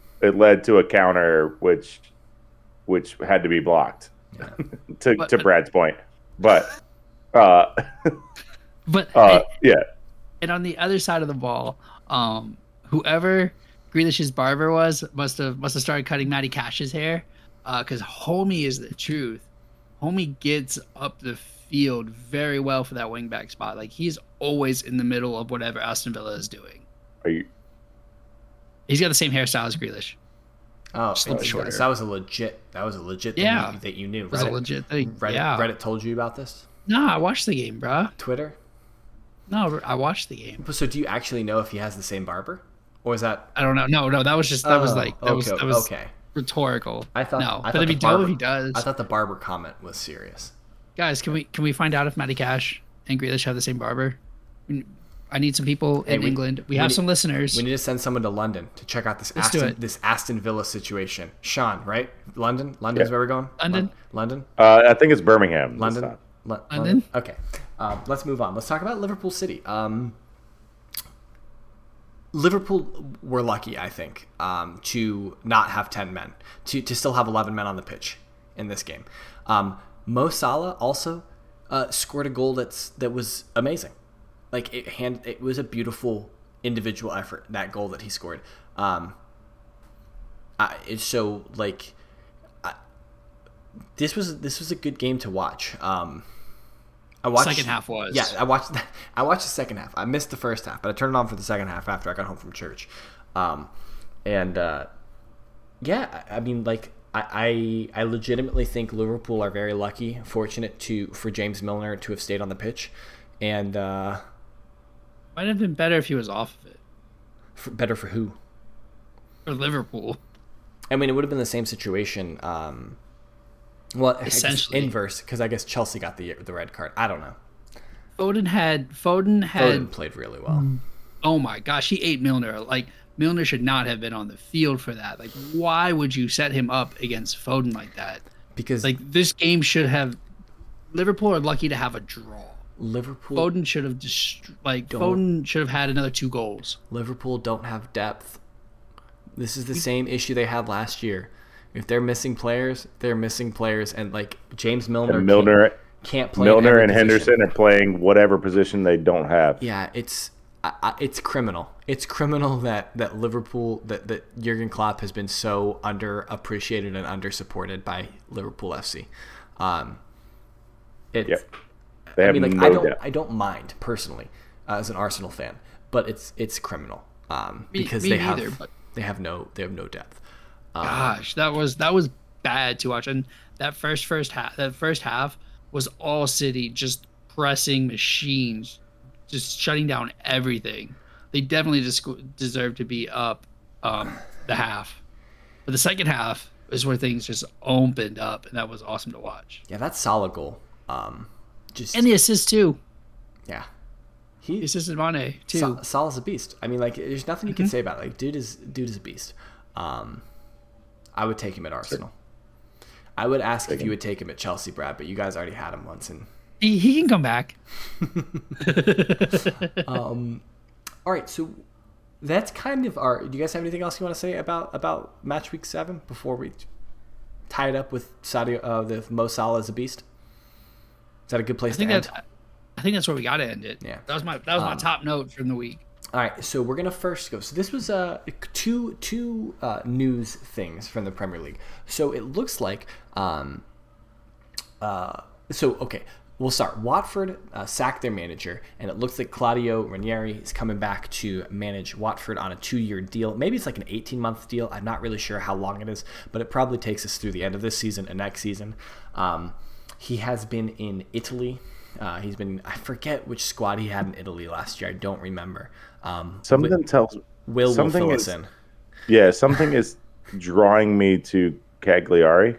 a counter which had to be blocked. Yeah. to Brad's point, but. And on the other side of the ball, whoever Grealish's barber was must have started cutting Matty Cash's hair, because homie is the truth. Homie gets up the field very well for that wing back spot. Like he's always in the middle of whatever Aston Villa is doing. He's got the same hairstyle as Grealish. Oh, shorter. That was a legit. Yeah. Thing that you knew. It was Reddit, a legit thing. Reddit told you about this. No, I watched the game, bro. Twitter? No, I watched the game. So do you actually know if he has the same barber? Or is that... I don't know. No, that was just... That was rhetorical. I thought... No, but it'd be dope if he does. I thought the barber comment was serious. Guys, can we find out if Matty Cash and Grealish have the same barber? I need some people in England. We have some listeners. We need to send someone to London to check out this Aston Villa situation. Sean, right? London? London's where we're going? London? I think it's Birmingham. London? Okay. Let's move on. Let's talk about Liverpool City. Liverpool were lucky, I think, to not have 10 men, to still have 11 men on the pitch in this game. Mo Salah also scored a goal that was amazing. Like, it was a beautiful individual effort, that goal that he scored. This was a good game to watch. Second half was. Yeah, I watched the second half. I missed the first half, but I turned it on for the second half after I got home from church. I legitimately think Liverpool are very lucky, fortunate for James Milner to have stayed on the pitch. And might have been better if he was off of it. Better for who? For Liverpool. I mean, it would have been the same situation. Well, essentially inverse, because I guess Chelsea got the red card. I don't know. Foden played really well. Oh my gosh, he ate Milner. Like, Milner should not have been on the field for that. Like, why would you set him up against Foden like that? Because this game should have. Liverpool are lucky to have a draw. Foden should have had another 2 goals. Liverpool don't have depth. This is the same issue they had last year. If they're missing players, and like James Milner, can't play. Milner and Henderson are playing whatever position they don't have. Yeah, it's criminal. It's criminal that Liverpool that Jurgen Klopp has been so underappreciated and undersupported by Liverpool FC. I don't mind personally as an Arsenal fan, but it's criminal because they have no depth. Gosh, that was bad to watch. And that first half was all City, just pressing machines, just shutting down everything. They definitely deserved to be up the half, but the second half is where things just opened up, and that was awesome to watch. Yeah, that's solid goal. And the assist too. Yeah, he assisted Mane too. Salah's a beast. I mean, like, there's nothing you can say about it. Like, dude is a beast. I would take him at Arsenal. Sure. I would ask if you would take him at Chelsea, Brad, but you guys already had him once, and he can come back. All right, so that's kind of our. Do you guys have anything else you want to say about match week 7 before we tie it up with Sadio? The Mo Salah is a beast. Is that a good place to end? I think that's where we got to end it. Yeah, that was my top note from the week. All right, so we're gonna first go. So this was two news things from the Premier League. So it looks like we'll start. Watford sacked their manager, and it looks like Claudio Ranieri is coming back to manage Watford on a 2-year deal. Maybe it's like an 18-month deal. I'm not really sure how long it is, but it probably takes us through the end of this season and next season. He has been in Italy. He's been, I forget which squad he had in Italy last year. I don't remember. Something is drawing me to Cagliari.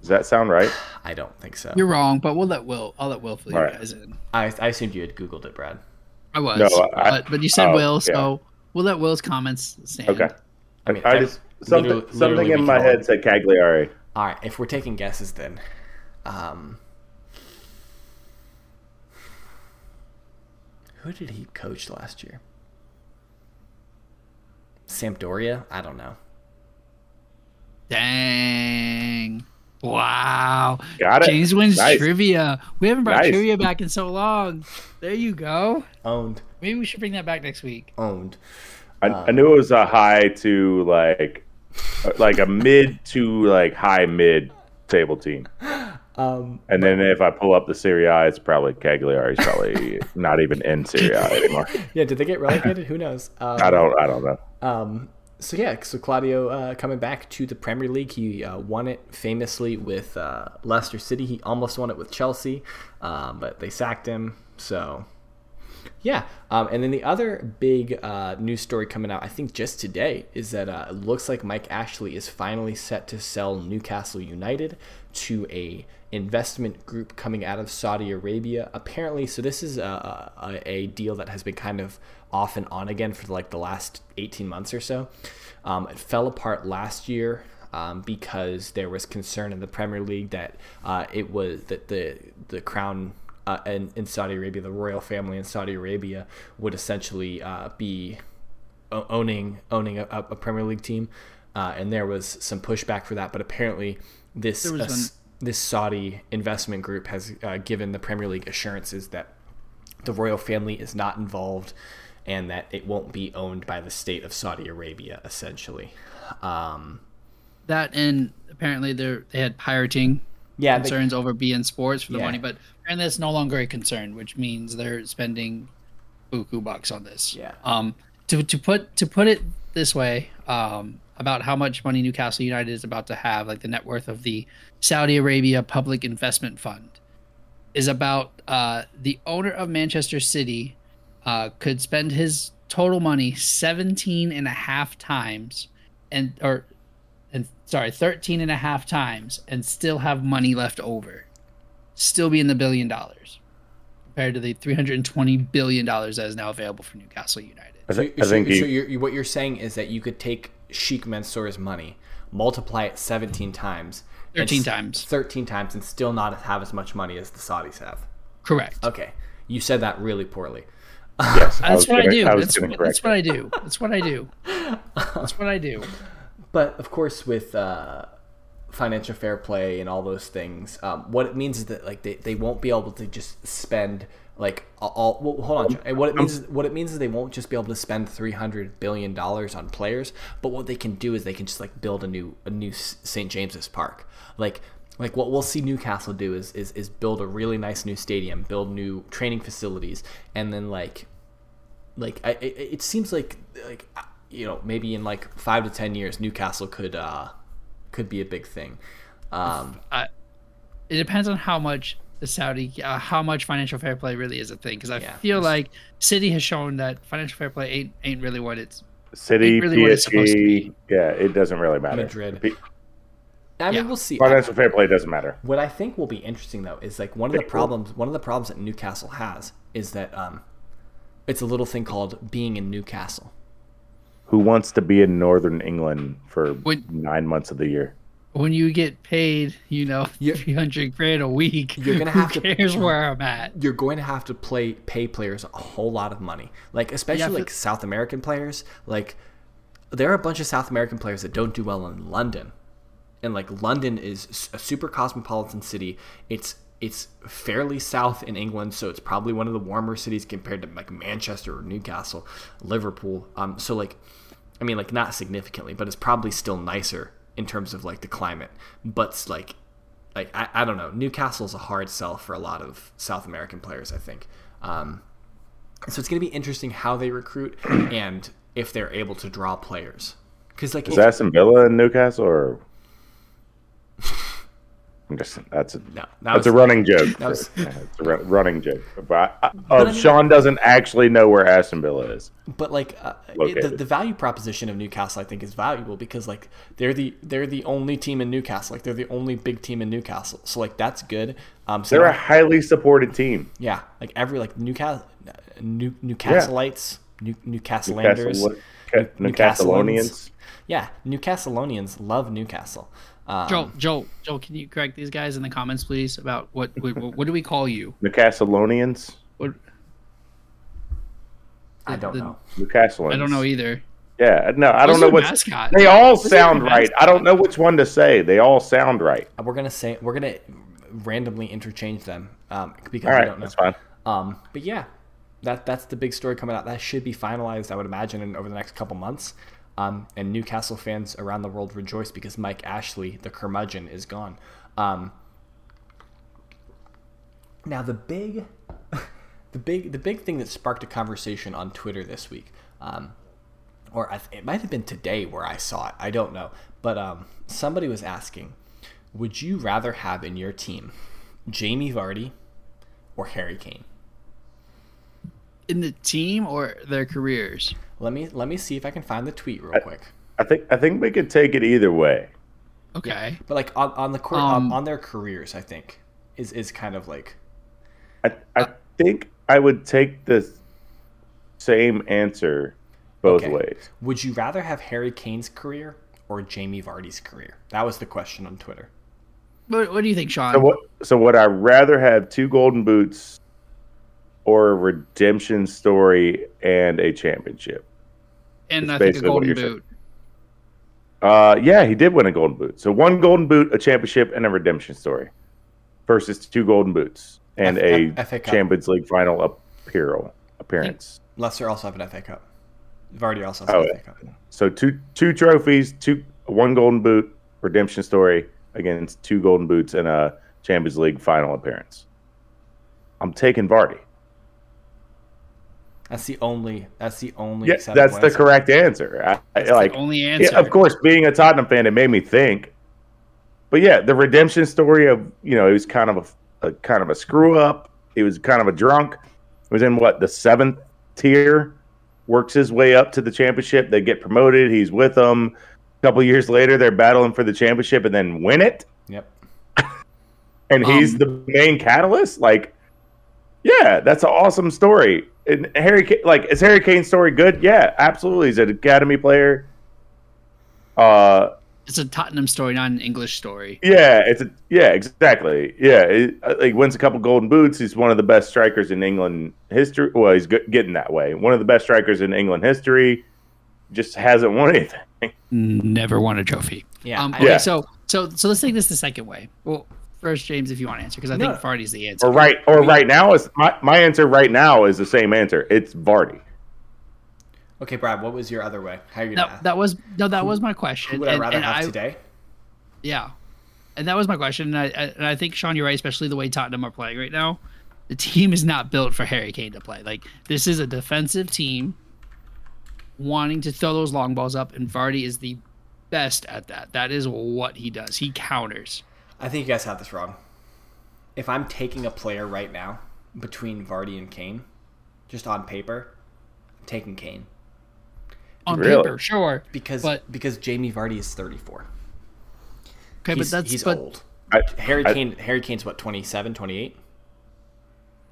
Does that sound right? I don't think so. You're wrong, but I'll let Will fill you guys in. I assumed you had Googled it, Brad. I was. But you said Will, so yeah. We'll let Will's comments stand. Okay. I mean, something in my head said Cagliari. All right, if we're taking guesses then. Who did he coach last year? Sampdoria? I don't know. Dang. Wow. Got it. James wins trivia. We haven't brought trivia back in so long. There you go. Owned. Maybe we should bring that back next week. Owned. I knew it was a high to like a mid to like high mid table team. And then if I pull up the Serie A, it's probably Cagliari's probably not even in Serie A anymore. Yeah, did they get relegated? Who knows? I don't know. So Claudio coming back to the Premier League, he won it famously with Leicester City. He almost won it with Chelsea, but they sacked him. So Yeah. And then the other big news story coming out, I think just today, is that it looks like Mike Ashley is finally set to sell Newcastle United to a investment group coming out of Saudi Arabia. Apparently, so this is a deal that has been kind of off and on again for like the last 18 months or so. It fell apart last year. Because there was concern in the Premier League that it was that the crown in Saudi Arabia, the royal family in Saudi Arabia, would essentially be owning a Premier League team, and there was some pushback for that. But apparently, this Saudi investment group has given the Premier League assurances that the royal family is not involved and that it won't be owned by the state of Saudi Arabia, essentially. That and apparently they had pirating concerns over beIN Sports for the money, but apparently that's no longer a concern, which means they're spending buku bucks on this. Yeah. To put it this way, about how much money Newcastle United is about to have, like the net worth of the Saudi Arabia Public Investment Fund is about the owner of Manchester City could spend his total money 17.5 times 13.5 times and still have money left over, still be in the $1 billion compared to the $320 billion that is now available for Newcastle United. So what you're saying is that you could take Sheikh Mansour's money, multiply it 13 times and still not have as much money as the Saudis have. Correct. Okay. You said that really poorly. Yes, That's what I do. But, of course, with financial fair play and all those things, what it means is that like they won't be able to just spend like all. Well, hold on, John. What it means is they won't just be able to spend $300 billion on players. But what they can do is they can just like build a new St. James's Park. Like what we'll see Newcastle do is build a really nice new stadium, build new training facilities, and then it seems like. You know, maybe in like 5 to 10 years, Newcastle could be a big thing. It depends on how much the Saudi, how much financial fair play really is a thing. Because I feel like City has shown that financial fair play ain't really what it's. City, really PSG, what it's supposed to be. Yeah, it doesn't really matter. Madrid. I mean, we'll see. Financial fair play doesn't matter. What I think will be interesting though is like one of the problems that Newcastle has is that it's a little thing called being in Newcastle. Who wants to be in Northern England for 9 months of the year? When you get paid, $300 grand a week, you're gonna have Here's where I'm at. You're going to have to pay players a whole lot of money, like especially South American players. Like there are a bunch of South American players that don't do well in London, and like London is a super cosmopolitan city. It's fairly south in England, so it's probably one of the warmer cities compared to like Manchester or Newcastle, Liverpool. So like, I mean, like not significantly, but it's probably still nicer in terms of like the climate. But like I don't know. Newcastle's a hard sell for a lot of South American players, I think. So it's going to be interesting how they recruit and if they're able to draw players. Because like, is Aston Villa in Newcastle or? That's a running joke. It's a running joke. But Sean doesn't actually know where Aston Villa is. But like the value proposition of Newcastle, I think, is valuable because like they're the only team in Newcastle. Like they're the only big team in Newcastle. So like that's good. So they're a highly supported team. Yeah, like every like Newcastleites, Newcastlanders, Newcastlonians. Yeah, Newcastlonians love Newcastle. Joel, can you correct these guys in the comments, please, about what do we call you? Newcastlonians? I don't know. Newcastlonians. I don't know either. Yeah, no, I don't know what mascot. They all sound right. I don't know which one to say. They all sound right. We're gonna randomly interchange them because we don't know. That's fine. But yeah, that's the big story coming out. That should be finalized, I would imagine, over the next couple months. And Newcastle fans around the world rejoice because Mike Ashley, the curmudgeon, is gone. Now the big thing that sparked a conversation on Twitter this week, it might have been today where I saw it. I don't know, but somebody was asking, would you rather have in your team Jamie Vardy or Harry Kane? in the team or their careers? Let me see if I can find the tweet real quick. I think we could take it either way. Okay, yeah, but like on the court, on their careers, I think is kind of like. I think I would take the same answer both ways. Would you rather have Harry Kane's career or Jamie Vardy's career? That was the question on Twitter. What do you think, Sean? So would I rather have two golden boots or a redemption story and a championship? And I think a golden boot. Yeah, he did win a golden boot. So one golden boot, a championship, and a redemption story versus two golden boots and a Champions League final appearance. Leicester also have an FA Cup. Vardy also has an FA Cup. So two trophies, one golden boot, redemption story, against two golden boots and a Champions League final appearance. I'm taking Vardy. That's the only. Yeah, that's the correct answer. The only answer. Yeah, of course, being a Tottenham fan, it made me think. But yeah, the redemption story of, you know, he was kind of a screw up. He was kind of a drunk. He was in the 7th tier. Works his way up to the championship. They get promoted. He's with them. A couple years later, they're battling for the championship and then win it. Yep. And he's the main catalyst. Like, yeah, that's an awesome story. And is Harry Kane's story good? Yeah, absolutely. He's an academy player. It's a Tottenham story, not an English story. Yeah, exactly. Yeah, he wins a couple golden boots. He's one of the best strikers in England history. Well, he's getting that way. One of the best strikers in England history. Just hasn't won anything. Never won a trophy. Yeah. Okay. So let's take this the second way. Well, first, James, if you want to answer, because I think Vardy's the answer. Right now is my answer. Right now is the same answer. It's Vardy. Okay, Brad. What was your other way? How are you? That was my question. Who would I rather have today? Yeah, and that was my question. And I think, Sean, you're right, especially the way Tottenham are playing right now. The team is not built for Harry Kane to play. Like, this is a defensive team wanting to throw those long balls up, and Vardy is the best at that. That is what he does. He counters. I think you guys have this wrong. If I'm taking a player right now between Vardy and Kane, just on paper, I'm taking Kane. On paper, sure. Because Jamie Vardy is 34. Okay, but he's old. Harry Kane's what, 27, 28?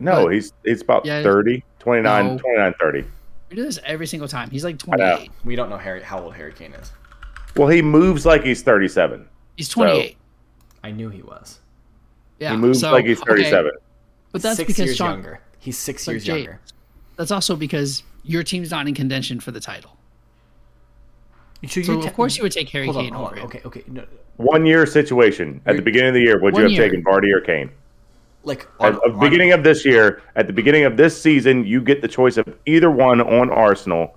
No, he's about 30, 29, 29, 30. We do this every single time. He's like 28. We don't know how old Harry Kane is. Well, he moves like he's 37. He's 28. So I knew he was. Yeah, he moves like he's 37. Okay. But that's because Sean, younger. He's 6 years younger. That's also because your team's not in contention for the title. So of course you would take Harry Kane over. Okay. No. 1 year situation. At the beginning of the year, would you have taken Vardy or Kane? Like at the beginning of this year, at the beginning of this season, you get the choice of either one on Arsenal.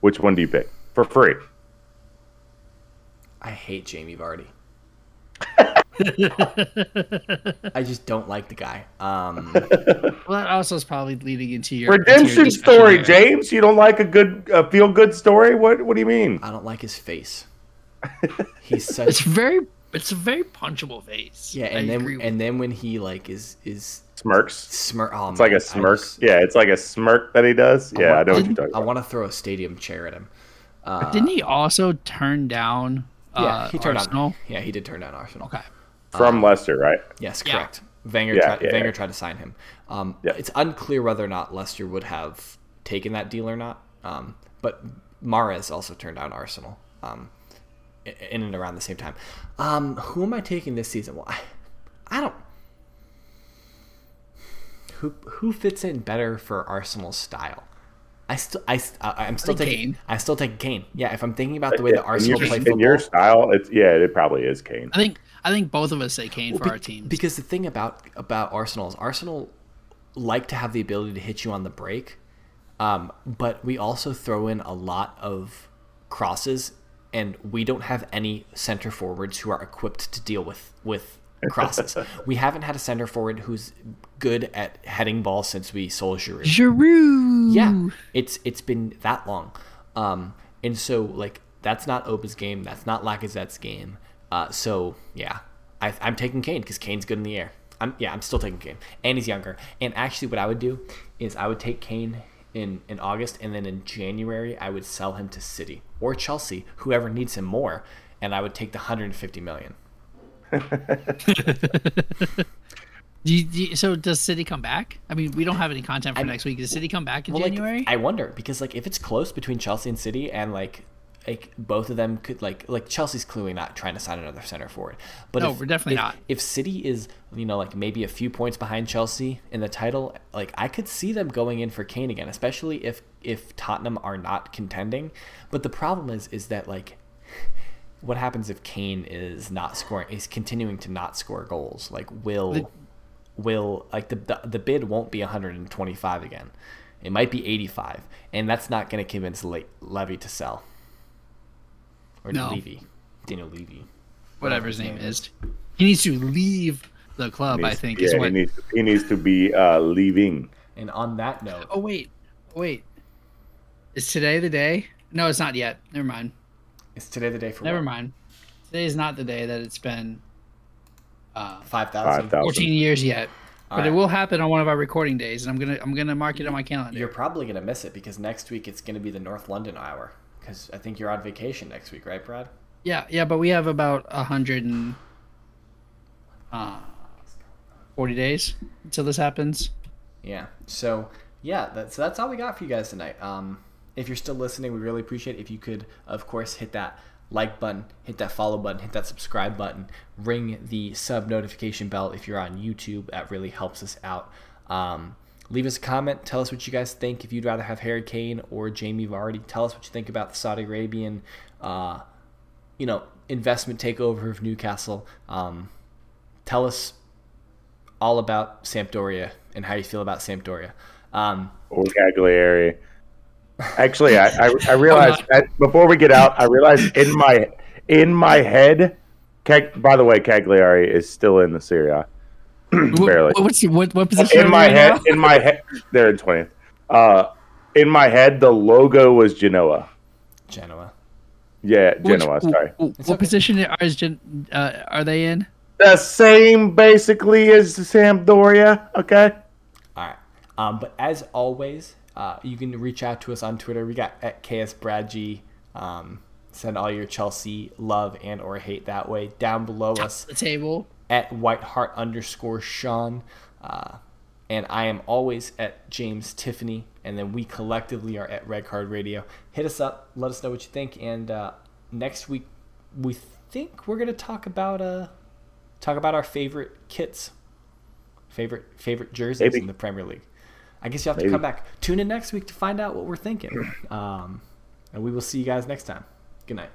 Which one do you pick for free? I hate Jamie Vardy. I just don't like the guy. Well, that also is probably leading into your redemption story, right? James. You don't like a good feel-good story? What do you mean? I don't like his face. He's such. It's a very punchable face. Yeah, and then when he is smirks. Oh, it's like a smirk. It's like a smirk that he does. I know what you're talking about. I want to throw a stadium chair at him. Didn't he also turn down Arsenal? Yeah, he did turn down Arsenal. Okay. From Leicester, right? Yes, correct. Yeah. Wenger tried to sign him. It's unclear whether or not Leicester would have taken that deal or not. But Mahrez also turned down Arsenal. In and around the same time. Who am I taking this season? Well, I don't. Who fits in better for Arsenal's style? I still take Kane. Yeah, if I'm thinking about the way that Arsenal play football, in your style, it probably is Kane. I think both of us say Kane for our teams. Because the thing about Arsenal is Arsenal like to have the ability to hit you on the break, but we also throw in a lot of crosses. And we don't have any center forwards who are equipped to deal with crosses. We haven't had a center forward who's good at heading balls since we sold Giroud. Yeah, it's been that long, and so that's not Opa's game. That's not Lacazette's game. I'm taking Kane because Kane's good in the air. I'm still taking Kane, and he's younger. And actually, what I would do is I would take Kane in August, and then in January I would sell him to City or Chelsea, whoever needs him more, and I would take the 150 million. So does City come back? I mean, we don't have any content for next week. Does City come back in January? I wonder, because like if it's close between Chelsea and City, and like both of them could like Chelsea's clearly not trying to sign another center forward. But no, we're definitely not. If City is, you know, like maybe a few points behind Chelsea in the title, like I could see them going in for Kane again, especially if Tottenham are not contending. But the problem is that like, what happens if Kane is not scoring? Is continuing to not score goals? Like will like the bid won't be 125 again. It might be 85, and that's not going to convince Levy to sell. Or no. Levy, Daniel Levy, whatever his name is. He needs to leave the club. I think. Yeah, he needs to be leaving. And on that note, oh wait, is today the day? No, it's not yet. Never mind. Is today the day for? Never what? Mind. Today is not the day that it's been. 5,000. 14 years yet, but right. It will happen on one of our recording days, and I'm gonna mark it on my calendar. You're probably gonna miss it because next week it's gonna be the North London hour because I think you're on vacation next week, right, Brad? Yeah, but we have about 140 days until this happens. Yeah. So yeah, that's all we got for you guys tonight. If you're still listening, we really appreciate it if you could, of course, hit that like button, hit that follow button, hit that subscribe button, ring the sub notification bell if you're on YouTube. That really helps us out. Leave us a comment. Tell us what you guys think. If you'd rather have Harry Kane or Jamie Vardy, tell us what you think about the Saudi Arabian, investment takeover of Newcastle. Tell us all about Sampdoria and how you feel about Sampdoria. Or Cagliari. Actually, I realized before we get out, I realized in my head. By the way, Cagliari is still in the Serie A. Barely. What position? In my head, they're in 20th. In my head, the logo was Genoa. Yeah, Genoa. Sorry. What position are they in? The same, basically, as Sampdoria. Okay. All right. But as always. You can reach out to us on Twitter. We got at KSBradG. Send all your Chelsea love and or hate that way. Down below us, the table at @Whiteheart_Sean. And I am always at James Tiffany. And then we collectively are at Red Card Radio. Hit us up. Let us know what you think. And next week, we think we're gonna talk about our favorite kits, favorite jerseys in the Premier League. I guess you have to come back. Tune in next week to find out what we're thinking. And we will see you guys next time. Good night.